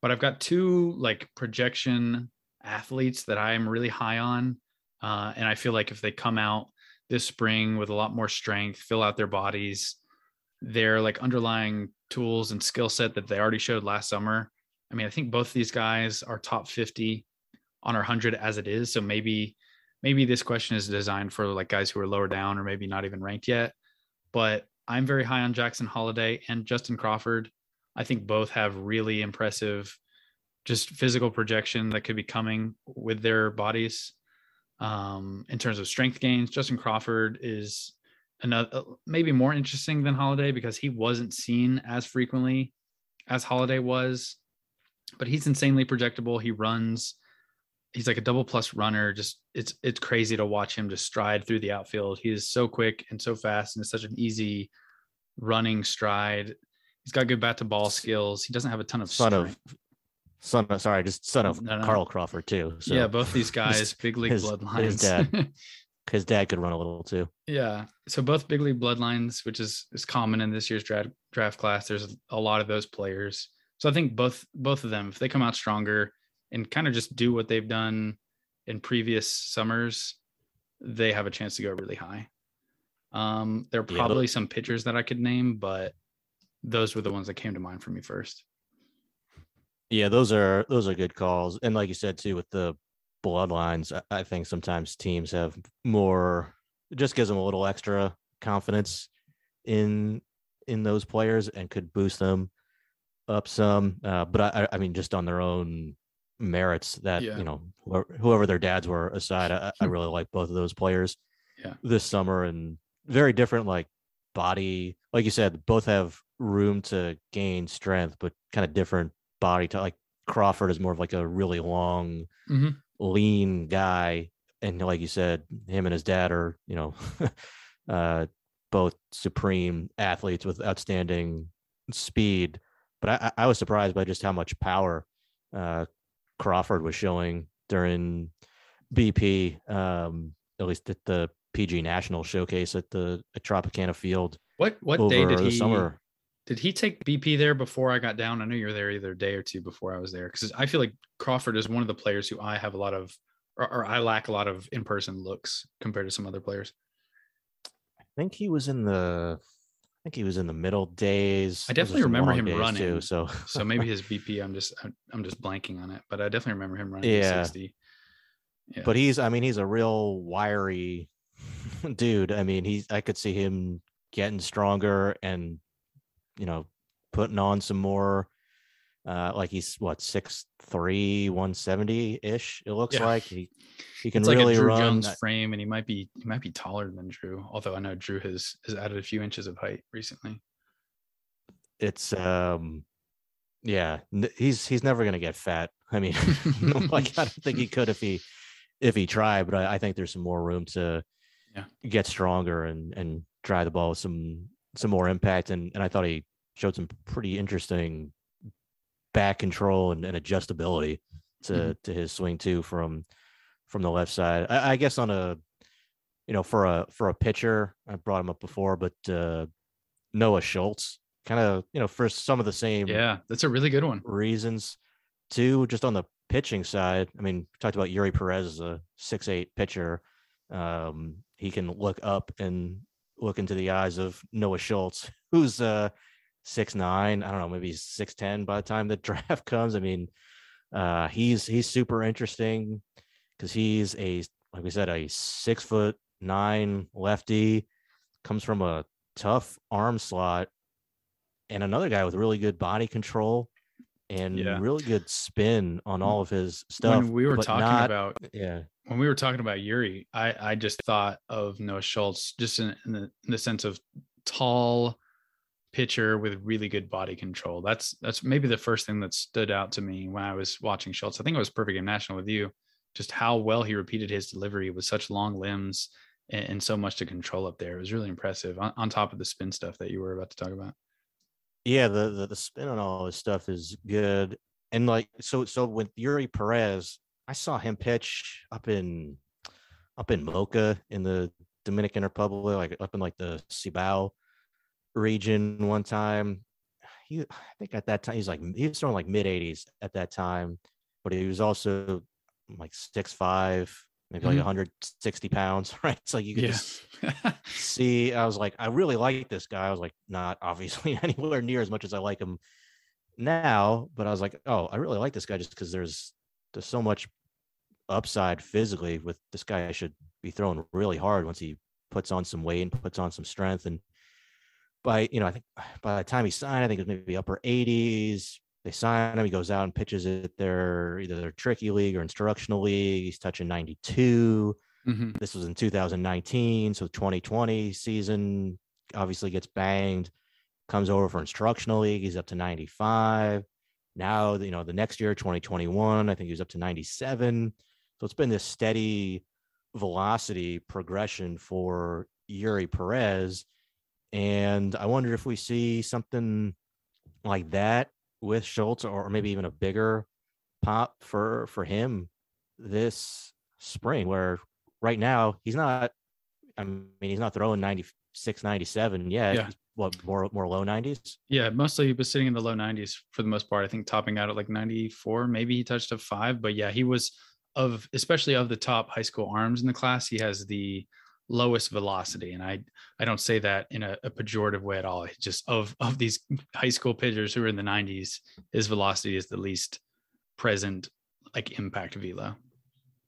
but I've got two like projection athletes that I am really high on. And I feel like if they come out this spring with a lot more strength, fill out their bodies, their like underlying tools and skill set that they already showed last summer. I mean, I think both these guys are top 50 on our 100 as it is. So maybe this question is designed for like guys who are lower down or maybe not even ranked yet, but I'm very high on Jackson Holiday and Justin Crawford. I think both have really impressive just physical projection that could be coming with their bodies. In terms of strength gains, Justin Crawford is another, maybe more interesting than Holiday because he wasn't seen as frequently as Holiday was, but he's insanely projectable. He runs, he's like a double plus runner. Just it's crazy to watch him just stride through the outfield. He is so quick and so fast, and it's such an easy running stride. He's got good bat to ball skills. He doesn't have a ton of strength. Son of Carl Crawford too. So. Yeah, both these guys, big league bloodlines. His dad could run a little too. Yeah, so both big league bloodlines, which is common in this year's draft class. There's a lot of those players. So I think both of them, if they come out stronger and kind of just do what they've done in previous summers, they have a chance to go really high. There are probably some pitchers that I could name, but those were the ones that came to mind for me first. Yeah, those are good calls. And like you said, too, with the bloodlines, I think sometimes teams have more, it just gives them a little extra confidence in those players and could boost them up some. But I mean, just on their own merits that, yeah. You know, whoever their dads were aside, I really like both of those players this summer, and very different, like body, like you said, both have room to gain strength, but kind of different body type. Like Crawford is more of like a really long, lean guy, and like you said, him and his dad are, you know, both supreme athletes with outstanding speed. But I was surprised by just how much power Crawford was showing during BP, at least at the PG National Showcase at the Tropicana Field. What day did he? Summer. Did he take BP there before I got down? I know you were there either a day or two before I was there, because I feel like Crawford is one of the players who I have a lot of, or I lack a lot of in-person looks compared to some other players. I think he was in the middle days. I definitely remember him running too, so maybe his BP. I'm just blanking on it, but I definitely remember him running. Yeah. 60. Yeah. But he's a real wiry dude. I mean, I could see him getting stronger and, you know, putting on some more, like he's 6'3", 170 ish. It looks like he can, it's really like a Druw run Jones frame, and he might be taller than Druw. Although I know Druw has added a few inches of height recently. It's, he's never going to get fat. I mean, like I don't think he could if he tried, but I think there's some more room to get stronger and try the ball with some more impact, and I thought he showed some pretty interesting back control and adjustability to his swing too from the left side. I guess on a, you know, for a pitcher, I brought him up before, but Noah Schultz, kind of, you know, for some of the same that's a really good one reasons too. Just on the pitching side, I mean, we talked about Yuri Perez as a 6'8" pitcher. He can look up and look into the eyes of Noah Schultz, who's 6'9", I don't know, maybe 6'10" by the time the draft comes. I mean, he's super interesting because he's a 6'9" lefty, comes from a tough arm slot, and another guy with really good body control and really good spin on all of his stuff. When we were talking about when we were talking about Yuri, I just thought of Noah Schultz just in the sense of tall pitcher with really good body control. That's maybe the first thing that stood out to me when I was watching Schultz. I think it was Perfect Game National with you, just how well he repeated his delivery with such long limbs and so much to control up there. It was really impressive on top of the spin stuff that you were about to talk about. Yeah, the spin on all this stuff is good. And like so with Yuri Perez, I saw him pitch up in Moca in the Dominican Republic, like up in like the Cibao region one time. I think at that time he was throwing like mid-80s at that time, but he was also like 6'5", maybe like 160 pounds, right? So you could just see, I was like, I really like this guy. I was like, not obviously anywhere near as much as I like him now, but I was like, oh, I really like this guy just because there's so much upside physically with this guy. I should be throwing really hard once he puts on some weight and puts on some strength. And I think by the time he signed, I think it was maybe upper 80s. They sign him. He goes out and pitches at either their tricky league or instructional league. He's touching 92. Mm-hmm. This was in 2019. So 2020 season obviously gets banged, comes over for instructional league. He's up to 95. Now, the next year, 2021, I think he was up to 97. So it's been this steady velocity progression for Yuri Perez. And I wonder if we see something like that with Schultz, or maybe even a bigger pop for him this spring, where right now he's not throwing 96, 97 yet. Yeah. What, more low 90s? Yeah, mostly he was sitting in the low 90s for the most part. I think topping out at like 94, maybe he touched a 5, but yeah, he was especially of the top high school arms in the class. He has the lowest velocity, and I don't say that in a pejorative way at all. It's just of these high school pitchers who are in the 90s, his velocity is the least present, like impact velo,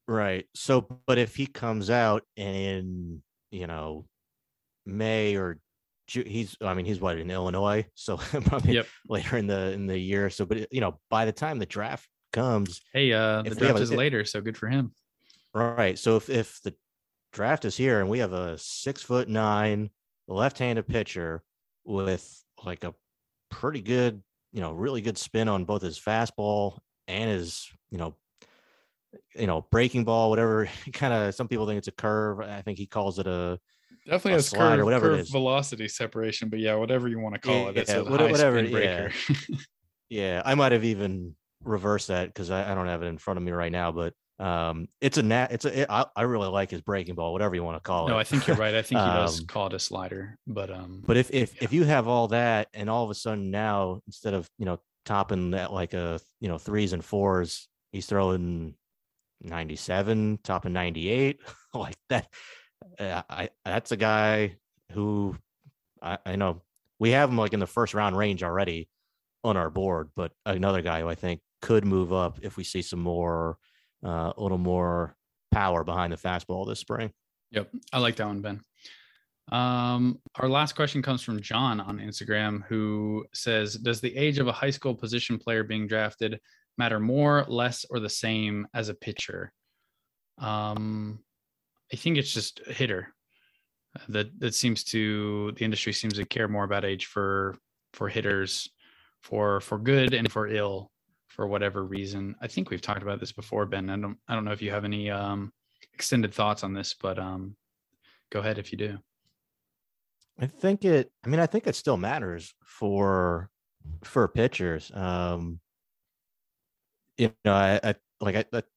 right? So but if he comes out and in May or June, he's what, in Illinois, so probably later in the year. So but by the time the draft comes, the draft is later, so good for him, right? So if the draft is here and we have a 6'9" left-handed pitcher with like a pretty good, really good spin on both his fastball and his, breaking ball, whatever kind of, some people think it's a curve. I think he calls it a slide, curve, or whatever curve it is. Velocity separation, but yeah, whatever you want to call it. It's whatever. Yeah. Yeah. I might've even reversed that because I don't have it in front of me right now, but I really like his breaking ball, whatever you want to call it. No, I think you're right. I think he does call it a slider, but if you have all that and all of a sudden now, instead of, topping that, like a, 3s and 4s, he's throwing 97, topping 98 like that. That's a guy who I know we have him like in the first round range already on our board, but another guy who I think could move up if we see some more, a little more power behind the fastball this spring. Yep. I like that one, Ben. Our last question comes from John on Instagram, who says, does the age of a high school position player being drafted matter more, less, or the same as a pitcher? I think it's just a hitter. The industry seems to care more about age for hitters, for good and for ill, for whatever reason. I think we've talked about this before, Ben. I don't know if you have any extended thoughts on this, but go ahead if you do. I think it still matters for pitchers. I think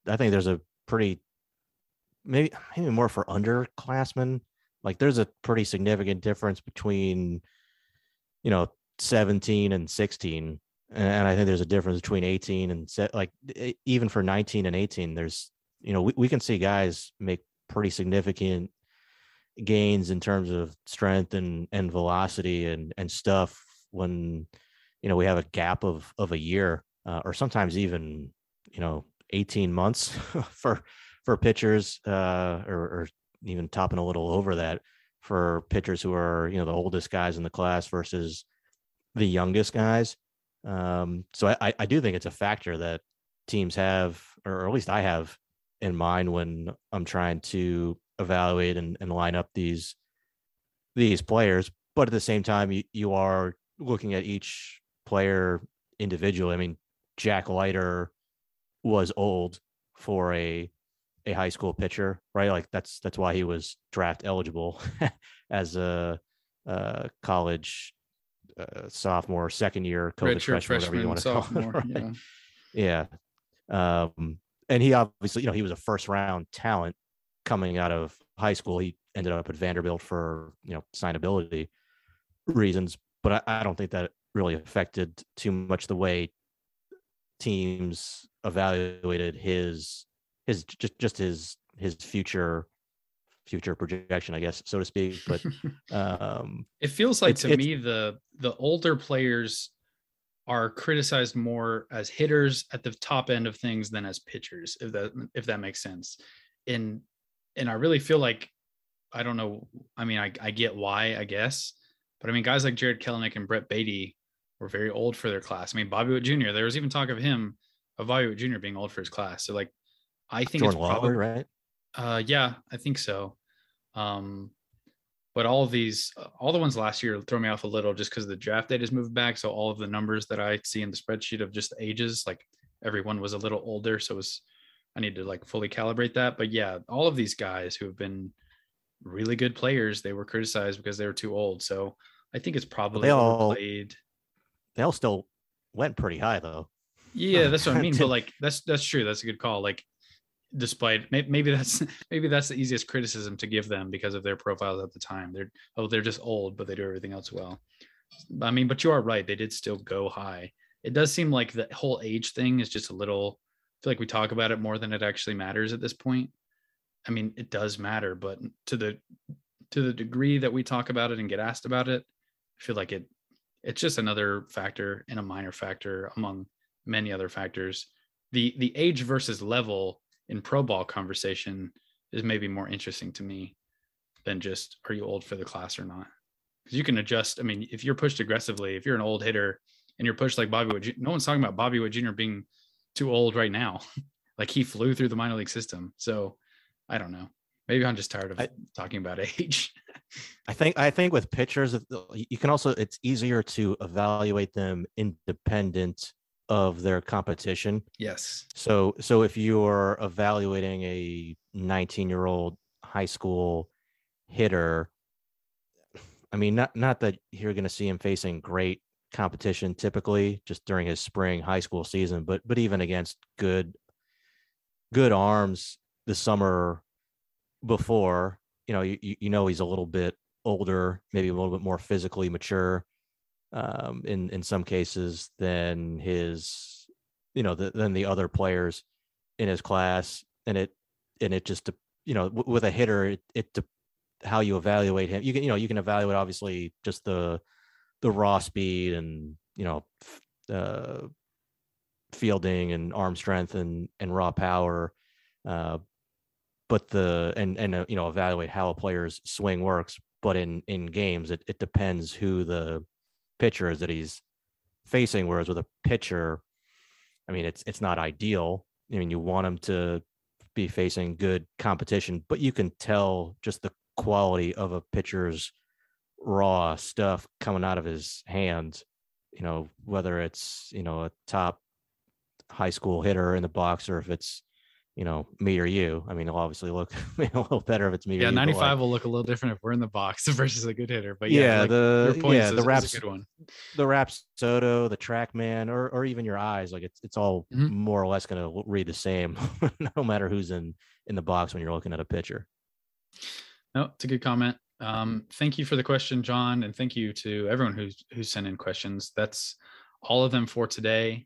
there's a pretty, maybe more for underclassmen. Like there's a pretty significant difference between 17 and 16. And I think there's a difference between 18 and like even for 19 and 18, there's, we can see guys make pretty significant gains in terms of strength and velocity and stuff when, we have a gap of a year or sometimes even, 18 months for pitchers or even topping a little over that for pitchers who are, the oldest guys in the class versus the youngest guys. So I do think it's a factor that teams have, or at least I have in mind when I'm trying to evaluate and line up these players. But at the same time, you are looking at each player individually. I mean, Jack Leiter was old for a high school pitcher, right? Like that's why he was draft eligible as a college sophomore, second year, COVID freshman, whatever you want to call it. Right? Yeah. And he obviously, he was a first round talent coming out of high school. He ended up at Vanderbilt for, signability reasons, but I don't think that really affected too much the way teams evaluated his just his future projection, I guess, so to speak. But it feels like to me the older players are criticized more as hitters at the top end of things than as pitchers, if that makes sense. And I really feel like, I don't know. I mean, I get why, I guess, but I mean, guys like Jared Kelenic and Brett Beatty were very old for their class. I mean, Bobby Wood Jr., there was even talk of Bobby Wood Jr. being old for his class. So I think Jordan Lawler, probably right. Yeah, I think so. But all the ones last year throw me off a little just because the draft date has moved back. So all of the numbers that I see in the spreadsheet of just the ages, everyone was a little older. So I need to fully calibrate that. But yeah, all of these guys who have been really good players, they were criticized because they were too old. So I think it's probably overplayed. They all still went pretty high though. Yeah, that's what I mean. But that's true. That's a good call. Despite maybe that's the easiest criticism to give them because of their profiles at the time. They're just old, but they do everything else well. I mean, but you are right. They did still go high. It does seem like the whole age thing is just a little. I feel like we talk about it more than it actually matters at this point. I mean, it does matter, but to the degree that we talk about it and get asked about it, I feel like it's just another factor and a minor factor among many other factors. The age versus level in pro ball conversation is maybe more interesting to me than just, are you old for the class or not? Because you can adjust. I mean, if you're pushed aggressively, if you're an old hitter and you're pushed like Bobby Wood, no one's talking about Bobby Wood Jr. being too old right now. He flew through the minor league system. So I don't know. Maybe I'm just tired of talking about age. I think with pitchers, you can also, it's easier to evaluate them independent of their competition. Yes. So if you're evaluating a 19-year-old high school hitter, I mean, not that you're going to see him facing great competition typically just during his spring high school season, but even against good arms the summer before, he's a little bit older, maybe a little bit more physically mature. In some cases than his, than the other players in his class. And it just, with a hitter, it how you evaluate him, you can evaluate obviously just the raw speed and, fielding and arm strength and raw power. But evaluate how a player's swing works, but in games, it depends who the pitcher is that he's facing. Whereas with a pitcher, I mean, it's not ideal. I mean, you want him to be facing good competition, but you can tell just the quality of a pitcher's raw stuff coming out of his hands, whether it's, a top high school hitter in the box or if it's, me or you. I mean, it'll obviously look a little better if it's me or you. Yeah, 95 will look a little different if we're in the box versus a good hitter. But the good one. The Rapsodo, the TrackMan, or even your eyes, it's all more or less going to read the same, no matter who's in the box when you're looking at a pitcher. No, it's a good comment. Thank you for the question, John, and thank you to everyone who sent in questions. That's all of them for today,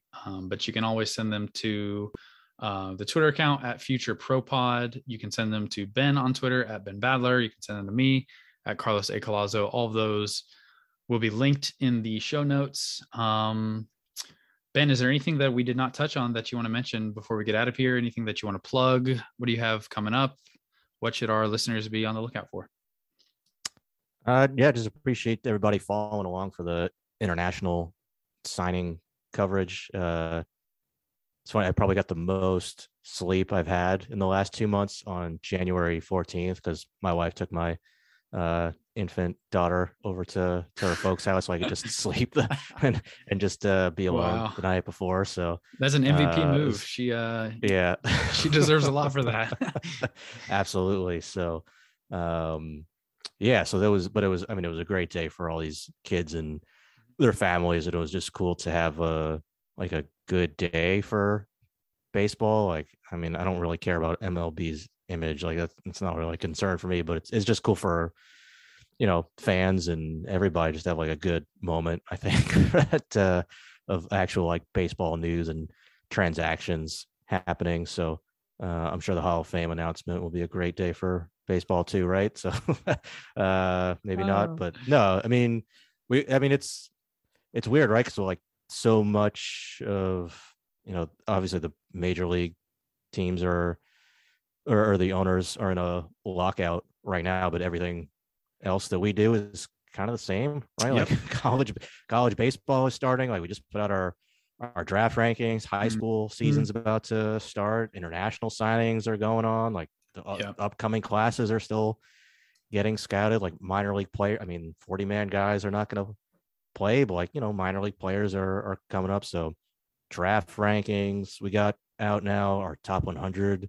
but you can always send them to the Twitter account at FutureProPod. You can send them to Ben on Twitter at Ben Badler. You can send them to me at Carlos A. Collazo. All of those will be linked in the show notes. Ben, is there anything that we did not touch on that you want to mention before we get out of here? Anything that you want to plug? What do you have coming up? What should our listeners be on the lookout for? Just appreciate everybody following along for the international signing coverage. It's funny, I probably got the most sleep I've had in the last 2 months on January 14th because my wife took my infant daughter over to her folks' house so I could just sleep and just be alone the night before. So that's an MVP move. She she deserves a lot for that. Absolutely. So it was a great day for all these kids and their families. It was just cool to have a good day for baseball. Like, I mean, I don't really care about MLB's image. Like that's not really a concern for me, but it's just cool for, fans and everybody just have like a good moment, I think, of actual like baseball news and transactions happening. So I'm sure the Hall of Fame announcement will be a great day for baseball too, right? So not, but no, I mean, it's weird, right? Because like so much of, obviously the major league teams or the owners are in a lockout right now, but everything else that we do is kind of the same, right? Yep. Like college baseball is starting. Like we just put out our draft rankings, high school season's about to start, international signings are going on. Like the upcoming classes are still getting scouted, like minor league player. I mean, 40-man guys are not going to play, but like, minor league players are coming up. So draft rankings, we got out now our top 100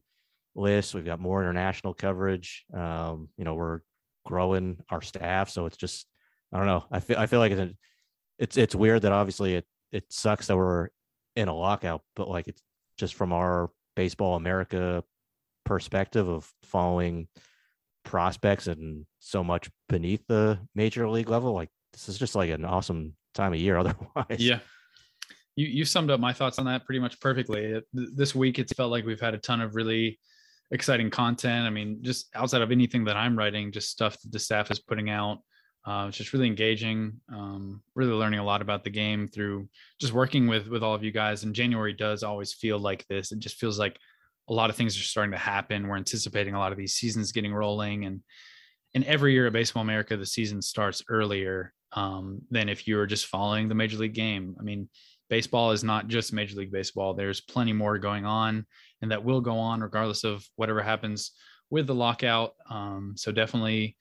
list. We've got more international coverage. We're growing our staff. So it's just, I don't know. I feel like it's weird that obviously it sucks that we're in a lockout, but like, it's just from our Baseball America perspective of following prospects and so much beneath the major league level. Like this is just like an awesome time of year otherwise. Yeah. You summed up my thoughts on that pretty much perfectly. This week, it's felt like we've had a ton of really exciting content. I mean, just outside of anything that I'm writing, just stuff that the staff is putting out. It's just really engaging, really learning a lot about the game through just working with all of you guys. And January does always feel like this. It just feels like a lot of things are starting to happen. We're anticipating a lot of these seasons getting rolling. And every year at Baseball America, the season starts earlier than if you were just following the major league game. I mean, baseball is not just Major League Baseball. There's plenty more going on, and that will go on regardless of whatever happens with the lockout. So definitely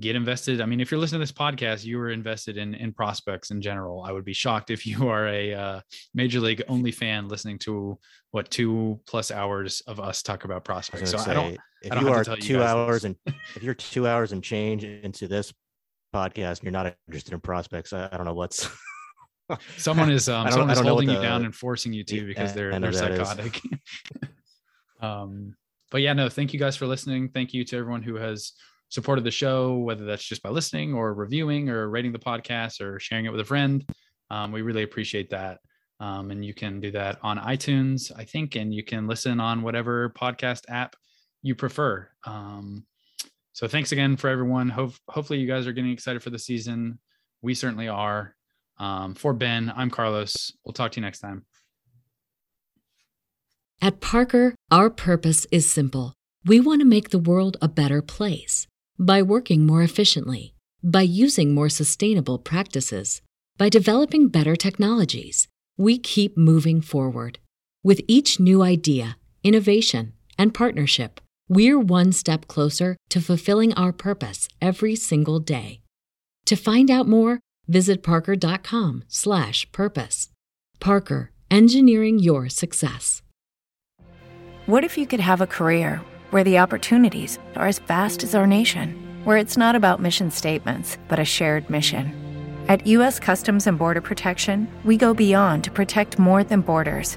get invested. I mean, if you're listening to this podcast, you were invested in prospects in general. I would be shocked if you are a Major League only fan listening to 2+ hours of us talk about prospects. So if you're 2 hours and change into this podcast, and you're not interested in prospects, I don't know what's. Someone is someone is holding you down and forcing you to because they're psychotic. But yeah, no, thank you guys for listening. Thank you to everyone who has supported the show, whether that's just by listening or reviewing or rating the podcast or sharing it with a friend. We really appreciate that. And you can do that on iTunes, I think, and you can listen on whatever podcast app you prefer. So thanks again for everyone. Hopefully you guys are getting excited for the season. We certainly are. For Ben, I'm Carlos. We'll talk to you next time. At Parker, our purpose is simple. We want to make the world a better place by working more efficiently, by using more sustainable practices, by developing better technologies. We keep moving forward. With each new idea, innovation, and partnership, we're one step closer to fulfilling our purpose every single day. To find out more, visit parker.com/purpose. Parker, engineering your success. What if you could have a career where the opportunities are as vast as our nation, where it's not about mission statements, but a shared mission? At U.S. Customs and Border Protection, we go beyond to protect more than borders.